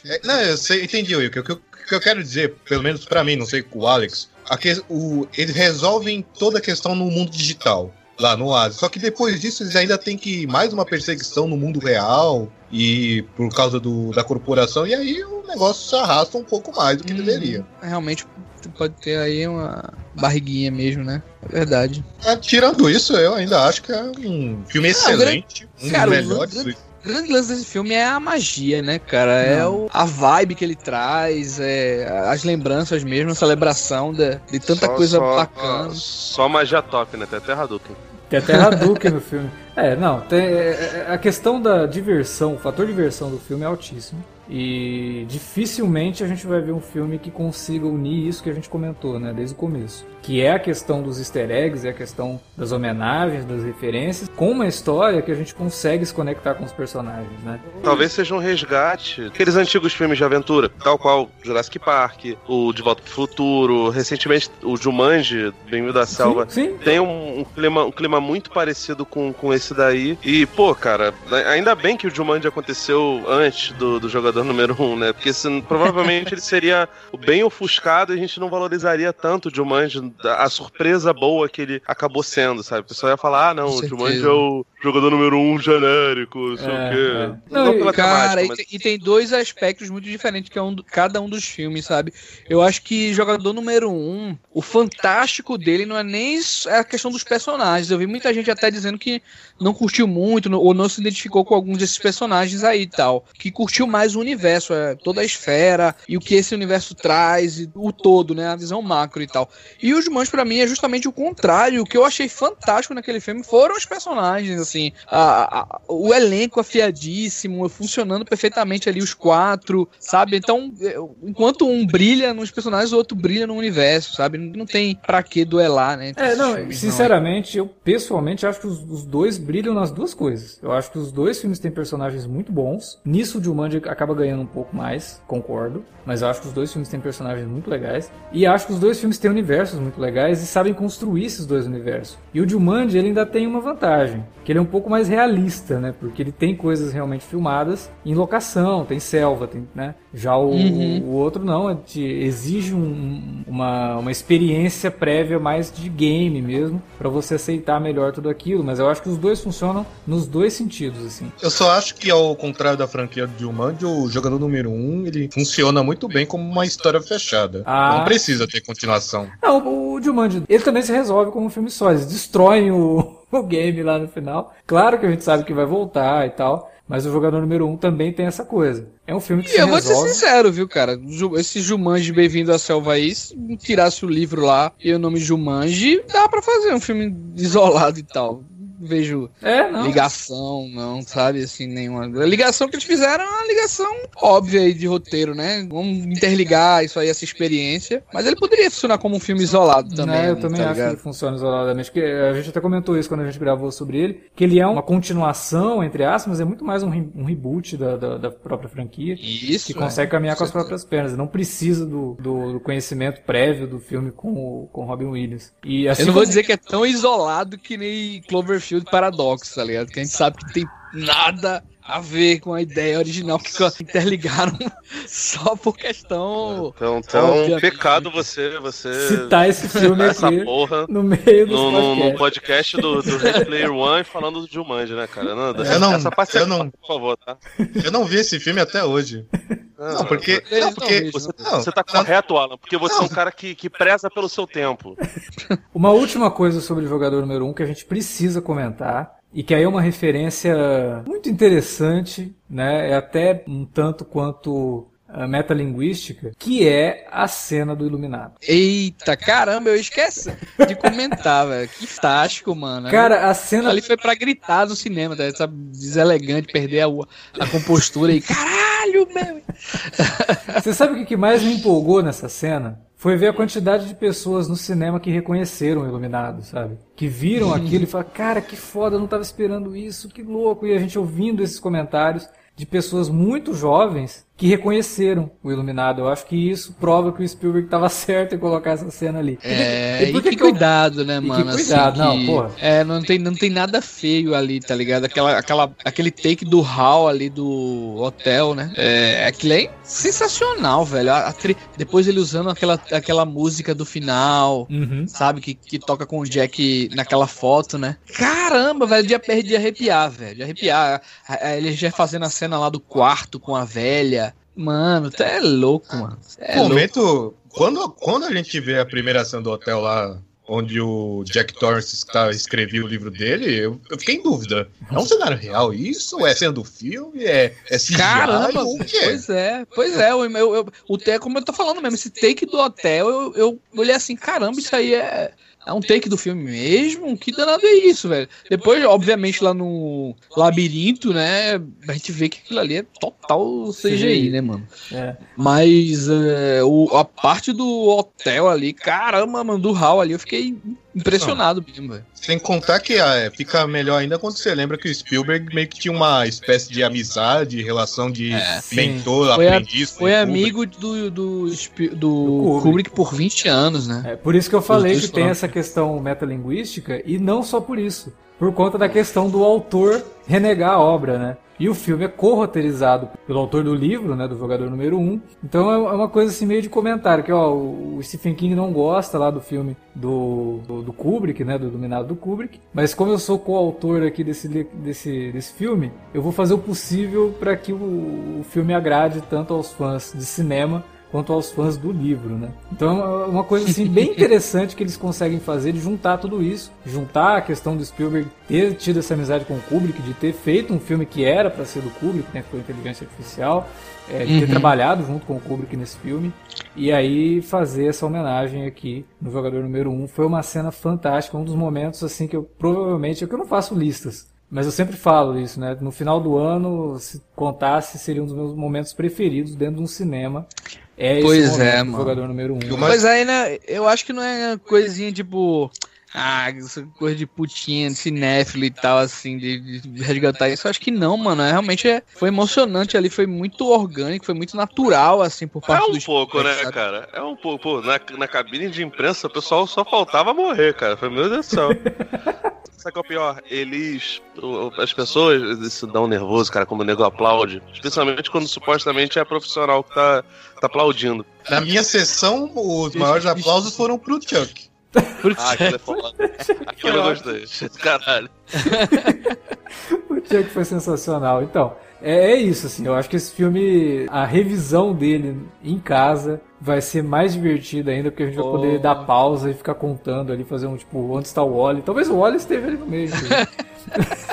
É, não, eu sei, entendi, Wilker. O, o que eu quero dizer, pelo menos pra mim, não sei com o Alex, a que, o, eles resolvem toda a questão no mundo digital. Lá no Oasis. Só que depois disso eles ainda tem que ir mais uma perseguição no mundo real e por causa do, da corporação. E aí o o negócio se arrasta um pouco mais do que hum, deveria. Realmente pode ter aí uma barriguinha mesmo, né? É verdade. É, tirando isso, eu ainda acho que é um filme ah, excelente. Grande, um cara, dos melhores. O grande lance desse filme é a magia, né, cara? Não. É o, a vibe que ele traz, é, as lembranças mesmo, a celebração de, de tanta só, coisa só, bacana. Só magia top, né? Tem até Hadouken. Tem até Hadouken no filme. É, não, tem, é, a questão da diversão, o fator diversão do filme é altíssimo. E dificilmente a gente vai ver um filme que consiga unir isso que a gente comentou, né, desde o começo. Que é a questão dos easter eggs, é a questão das homenagens, das referências, com uma história que a gente consegue se conectar com os personagens, né? Talvez seja um resgate daqueles antigos filmes de aventura, tal qual Jurassic Park, o De Volta para o Futuro, recentemente o Jumanji, Bem-vindo da Selva, sim, sim. Tem um, um, clima, um clima muito parecido com, com esse daí. E, pô, cara, ainda bem que o Jumanji aconteceu antes do, do Jogador Número um, né? Porque se, provavelmente ele seria bem ofuscado e a gente não valorizaria tanto o Jumanji, a surpresa boa que ele acabou sendo, sabe? O pessoal ia falar, ah, não, o Jumanji é o Jogador Número um genérico, sei é, o quê. É. Não, não pela cara, temática, mas... e, e tem dois aspectos muito diferentes que é um, cada um dos filmes, sabe? Eu acho que Jogador Número um, o fantástico dele não é nem a questão dos personagens. Eu vi muita gente até dizendo que não curtiu muito ou não se identificou com alguns desses personagens aí e tal. Que curtiu mais o universo, é, toda a esfera e o que esse universo traz, e o todo, né? A visão macro e tal. E os Mães, pra mim, é justamente o contrário. O que eu achei fantástico naquele filme foram os personagens, assim, a, a, o elenco afiadíssimo, funcionando perfeitamente ali, os quatro, sabe? Então, enquanto um brilha nos personagens, o outro brilha no universo, sabe? Não tem pra que duelar, né? É, não, filmes, sinceramente, não. Eu pessoalmente acho que os, os dois brilham nas duas coisas. Eu acho que os dois filmes têm personagens muito bons. Nisso, o Jumanji acaba ganhando um pouco mais, concordo, mas eu acho que os dois filmes têm personagens muito legais e acho que os dois filmes têm universos muito legais e sabem construir esses dois universos. E o Jumanji, ele ainda tem uma vantagem, que ele é um pouco mais realista, né? Porque ele tem coisas realmente filmadas em locação, tem selva, tem, né? Já o, uhum. o outro não, ele te exige um, uma, uma experiência prévia mais de game mesmo, pra você aceitar melhor tudo aquilo, mas eu acho que os dois funcionam nos dois sentidos, assim. Eu só acho que, ao contrário da franquia do Jumanji, o Jogador Número um, ele funciona muito bem como uma história fechada. Ah. Não precisa ter continuação. Não, o Jumanji, ele também se resolve como um filme só, eles destroem o, o game lá no final. Claro que a gente sabe que vai voltar e tal, mas o Jogador Número um também tem essa coisa. É um filme que e se eu resolve. Vou ser sincero, viu, cara? Esse Jumanji Bem-vindo à Selva aí, se tirasse o livro lá e o nome Jumanji, dá pra fazer um filme isolado e tal. Vejo é, não. ligação, não, sabe, assim, nenhuma. A ligação que eles fizeram é uma ligação óbvia aí de roteiro, né? Vamos interligar isso aí, essa experiência. Mas ele poderia funcionar como um filme isolado também. Não, eu também tá acho ligado? Que ele funciona isoladamente. Porque a gente até comentou isso quando a gente gravou sobre ele, que ele é uma continuação, entre aspas, mas é muito mais um, re- um reboot da, da, da própria franquia. Isso, que consegue é, caminhar com as próprias pernas. Não precisa do, do, do conhecimento prévio do filme com o com Robin Williams. E assim, eu não vou dizer que é tão isolado que nem Cloverfield de paradoxo, tá ligado? Que a gente sabe que tem nada a ver com a ideia original que interligaram só por questão... Então, então é um pecado você, você... citar esse filme essa aqui porra no meio dos no, no podcast do, do Red Player One falando do Jumanji, né, cara? Não, eu essa, não, essa parte eu não, por favor, tá? Eu não vi esse filme até hoje. Não, não, porque, não, porque você, não, você tá não, correto, Alan, porque você não. é um cara que, que preza pelo seu tempo. Uma última coisa sobre o Jogador Número um que a gente precisa comentar, e que aí é uma referência muito interessante, né? É até um tanto quanto uh, metalinguística, que é a cena do Iluminado. Eita, caramba, eu esqueci de comentar, velho. Que fantástico, mano. Cara, a cena... ali foi pra gritar no cinema, tá? Essa deselegante, perder a, a compostura e... caralho, meu! Você sabe o que mais me empolgou nessa cena? Foi ver a quantidade de pessoas no cinema que reconheceram o Iluminado, sabe? Que viram aquilo e falaram, cara, que foda, eu não tava esperando isso, que louco. E a gente ouvindo esses comentários de pessoas muito jovens que reconheceram o Iluminado. Eu acho que isso prova que o Spielberg tava certo em colocar essa cena ali. É, e, e que, que eu... cuidado, né, mano? E que cuidado, assim, que... não, porra. É, não tem, não tem nada feio ali, tá ligado? Aquela, aquela, aquele take do hall ali do hotel, né? É, aquilo é sensacional, velho. A, a tri... Depois ele usando aquela, aquela música do final, uhum. sabe? Que, que toca com o Jack naquela foto, né? Caramba, velho, dia perdi de arrepiar, velho. De arrepiar. Ele já fazendo a cena lá do quarto com a velha, Mano, até é louco, mano. É momento, louco. Quando, quando a gente vê a primeira ação do hotel lá, onde o Jack Torrance tá, escrevia o livro dele, eu, eu fiquei em dúvida. É um cenário real isso? É sendo filme? É, é C G I? Caramba, ou o quê? Pois é, pois é. Eu, eu, eu, o take, como eu tô falando mesmo, esse take do hotel, eu, eu olhei assim, caramba, isso aí é... É um take do filme mesmo? Que danado é isso, velho? Depois, obviamente, lá no labirinto, né? A gente vê que aquilo ali é total C G I, né, mano? É. Mas é, o, a parte do hotel ali, caramba, mano, do hall ali, eu fiquei impressionado mesmo, velho. Sem contar que é, fica melhor ainda quando você lembra que o Spielberg meio que tinha uma espécie de amizade, relação de é, mentor, foi aprendiz. A, foi amigo do, do, do, do Kubrick por vinte anos, né? É, por isso que eu falei que tem essa questão metalinguística, e não só por isso, por conta da questão do autor renegar a obra, né? E o filme é corroteirizado pelo autor do livro, né, do Jogador Número um. Então é uma coisa assim meio de comentário, que ó, o Stephen King não gosta lá do filme do, do, do Kubrick, né, do Iluminado do Kubrick, mas como eu sou coautor aqui desse, desse, desse filme, eu vou fazer o possível para que o, o filme agrade tanto aos fãs de cinema quanto aos fãs do livro, né? Então é uma coisa assim bem interessante que eles conseguem fazer, de juntar tudo isso, juntar a questão do Spielberg ter tido essa amizade com o Kubrick, de ter feito um filme que era para ser do Kubrick, né, que foi Inteligência Artificial, é, de ter uhum. trabalhado junto com o Kubrick nesse filme, e aí fazer essa homenagem aqui no Jogador Número um. Foi uma cena fantástica, um dos momentos assim que eu provavelmente, é que eu não faço listas, mas eu sempre falo isso, né? No final do ano, se contasse, seria um dos meus momentos preferidos dentro de um cinema. É pois esse momento, é, mano. Jogador Número um. Mas aí, né, eu acho que não é coisinha tipo... Ah, essa coisa de putinha, de cinéfilo e tal, assim, de, de resgatar isso, eu acho que não, mano. É, realmente é, foi emocionante ali, foi muito orgânico, foi muito natural, assim, por parte do... É um do pouco, né, sabe? Cara? É um pouco. Pô, na, na cabine de imprensa, o pessoal só faltava morrer, cara. Foi, meu Deus do céu. Sabe que é o pior? Eles... As pessoas, eles se dão nervoso, cara, como o nego aplaude. Especialmente quando supostamente é profissional que tá, tá aplaudindo. Na minha sessão, os maiores aplausos foram pro Chuck. Ah, aquilo é foda. Aquilo eu gostei. Caralho. O Chuck foi sensacional. Então, é, é isso, assim. Eu acho que esse filme, a revisão dele em casa vai ser mais divertida ainda, porque a gente oh. vai poder dar pausa e ficar contando ali, fazer um tipo, onde está o Wally? Talvez o Wally esteja ali no meio.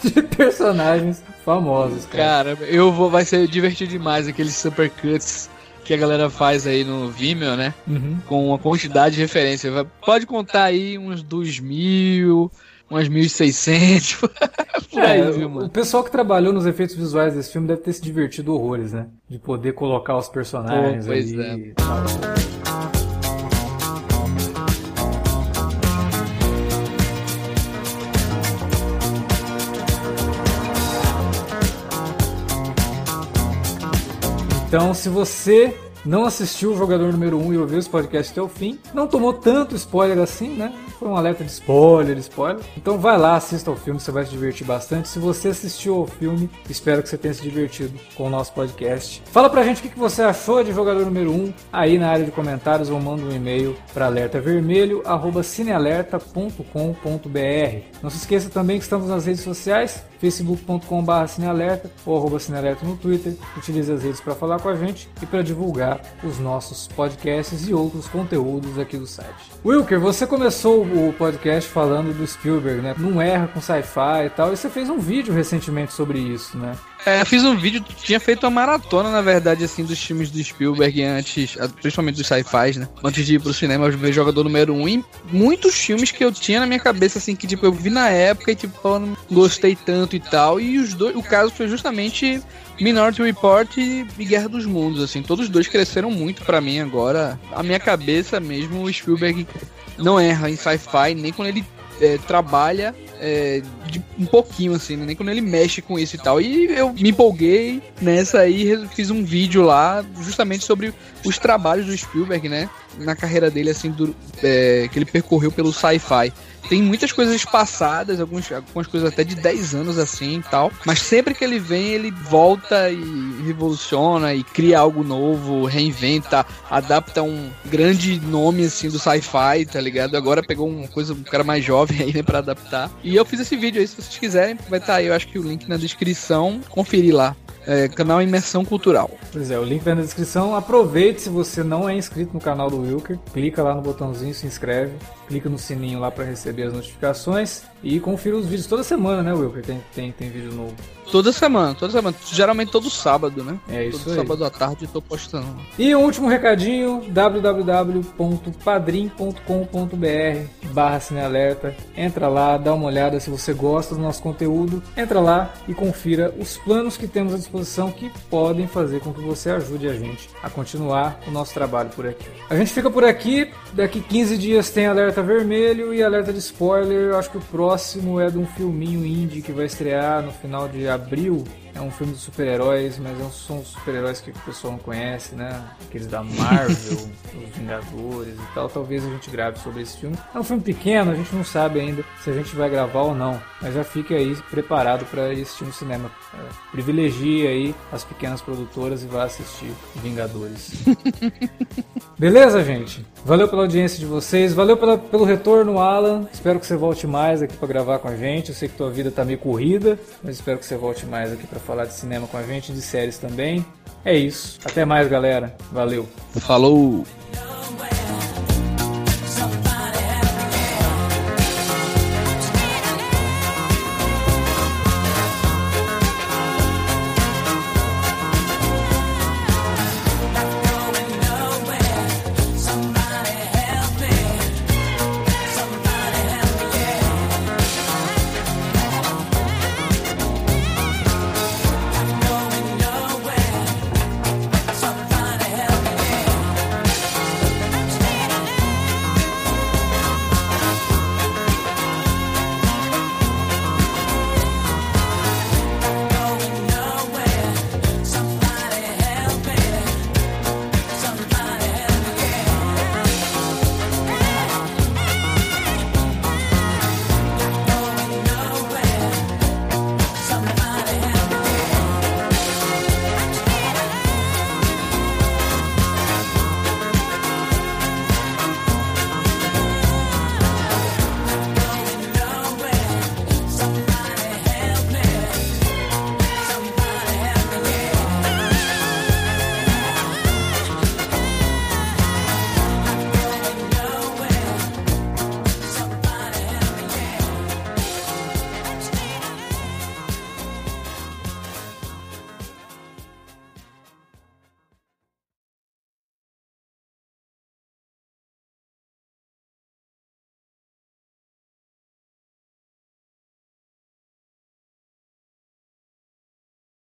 De personagens famosos, cara. Cara, eu vou, vai ser divertido demais aqueles supercuts que a galera faz aí no Vimeo, né? Uhum. Com uma quantidade de referência. Pode contar aí uns dois mil, umas mil e seiscentos. Por aí, é, viu, mano? O pessoal que trabalhou nos efeitos visuais desse filme deve ter se divertido horrores, né? De poder colocar os personagens. Pô, pois é. E tal. Então, se você não assistiu o Jogador Número um e ouviu esse podcast até o fim, não tomou tanto spoiler assim, né? Foi um alerta de spoiler, spoiler. Então vai lá, assista ao filme, você vai se divertir bastante. Se você assistiu ao filme, espero que você tenha se divertido com o nosso podcast. Fala pra gente o que você achou de Jogador Número um aí na área de comentários, ou manda um e-mail pra alerta vermelho arroba cinealerta ponto com ponto b r. Não se esqueça também que estamos nas redes sociais, facebook ponto com barra cinealerta ou arroba cinealerta no Twitter. Utilize as redes para falar com a gente e para divulgar os nossos podcasts e outros conteúdos aqui do site. Wilker, você começou o podcast falando do Spielberg, né? Não erra com sci-fi e tal, e você fez um vídeo recentemente sobre isso, né? É, eu fiz um vídeo, tinha feito uma maratona, na verdade, assim, dos filmes do Spielberg antes, principalmente dos sci-fis, né? Antes de ir pro cinema, eu vi Jogador Número um e muitos filmes que eu tinha na minha cabeça, assim, que, tipo, eu vi na época e, tipo, eu não gostei tanto e tal, e os dois, o caso foi justamente Minority Report e Guerra dos Mundos, assim, todos os dois cresceram muito pra mim agora. A minha cabeça mesmo, o Spielberg não erra em sci-fi, nem quando ele é, trabalha... É, de, um pouquinho assim, né? Nem quando ele mexe com isso e tal. E eu me empolguei nessa aí, fiz um vídeo lá justamente sobre os trabalhos do Spielberg, né? Na carreira dele, assim, do, é, que ele percorreu pelo sci-fi. Tem muitas coisas passadas, algumas, algumas coisas até de dez anos assim e tal. Mas sempre que ele vem, ele volta e revoluciona e cria algo novo, reinventa, adapta um grande nome assim do sci-fi, tá ligado? Agora pegou uma coisa, um cara mais jovem aí, né, pra adaptar. E eu fiz esse vídeo aí, se vocês quiserem, vai estar aí, eu acho que o link na descrição, conferir lá. É, canal Imersão Cultural. Pois é, o link tá na descrição. Aproveite, se você não é inscrito no canal do Wilker, clica lá no botãozinho, se inscreve, clica no sininho lá para receber as notificações e confira os vídeos toda semana, né, Wilker? Tem, tem, tem vídeo novo. Toda semana, toda semana. Geralmente todo sábado, né? É isso aí. Todo sábado à tarde eu tô postando. E um último recadinho, w w w ponto padrim ponto com ponto b r barra Cinealerta. Entra lá, dá uma olhada se você gosta do nosso conteúdo. Entra lá e confira os planos que temos à disposição que podem fazer com que você ajude a gente a continuar o nosso trabalho por aqui. A gente fica por aqui. Daqui quinze dias tem alerta vermelho e alerta de spoiler. Eu acho que o próximo é de um filminho indie que vai estrear no final de abril. É um filme de super-heróis, mas são super-heróis que o pessoal não conhece, né? Aqueles da Marvel, os Vingadores e tal. Talvez a gente grave sobre esse filme. É um filme pequeno, a gente não sabe ainda se a gente vai gravar ou não. Mas já fique aí preparado para assistir um cinema. É, privilegie aí as pequenas produtoras e vá assistir Vingadores. Beleza, gente? Valeu pela audiência de vocês. Valeu pela, pelo retorno, Alan. Espero que você volte mais aqui para gravar com a gente. Eu sei que tua vida tá meio corrida, mas espero que você volte mais aqui para falar de cinema com a gente, de séries também. É isso. Até mais, galera. Valeu. Falou!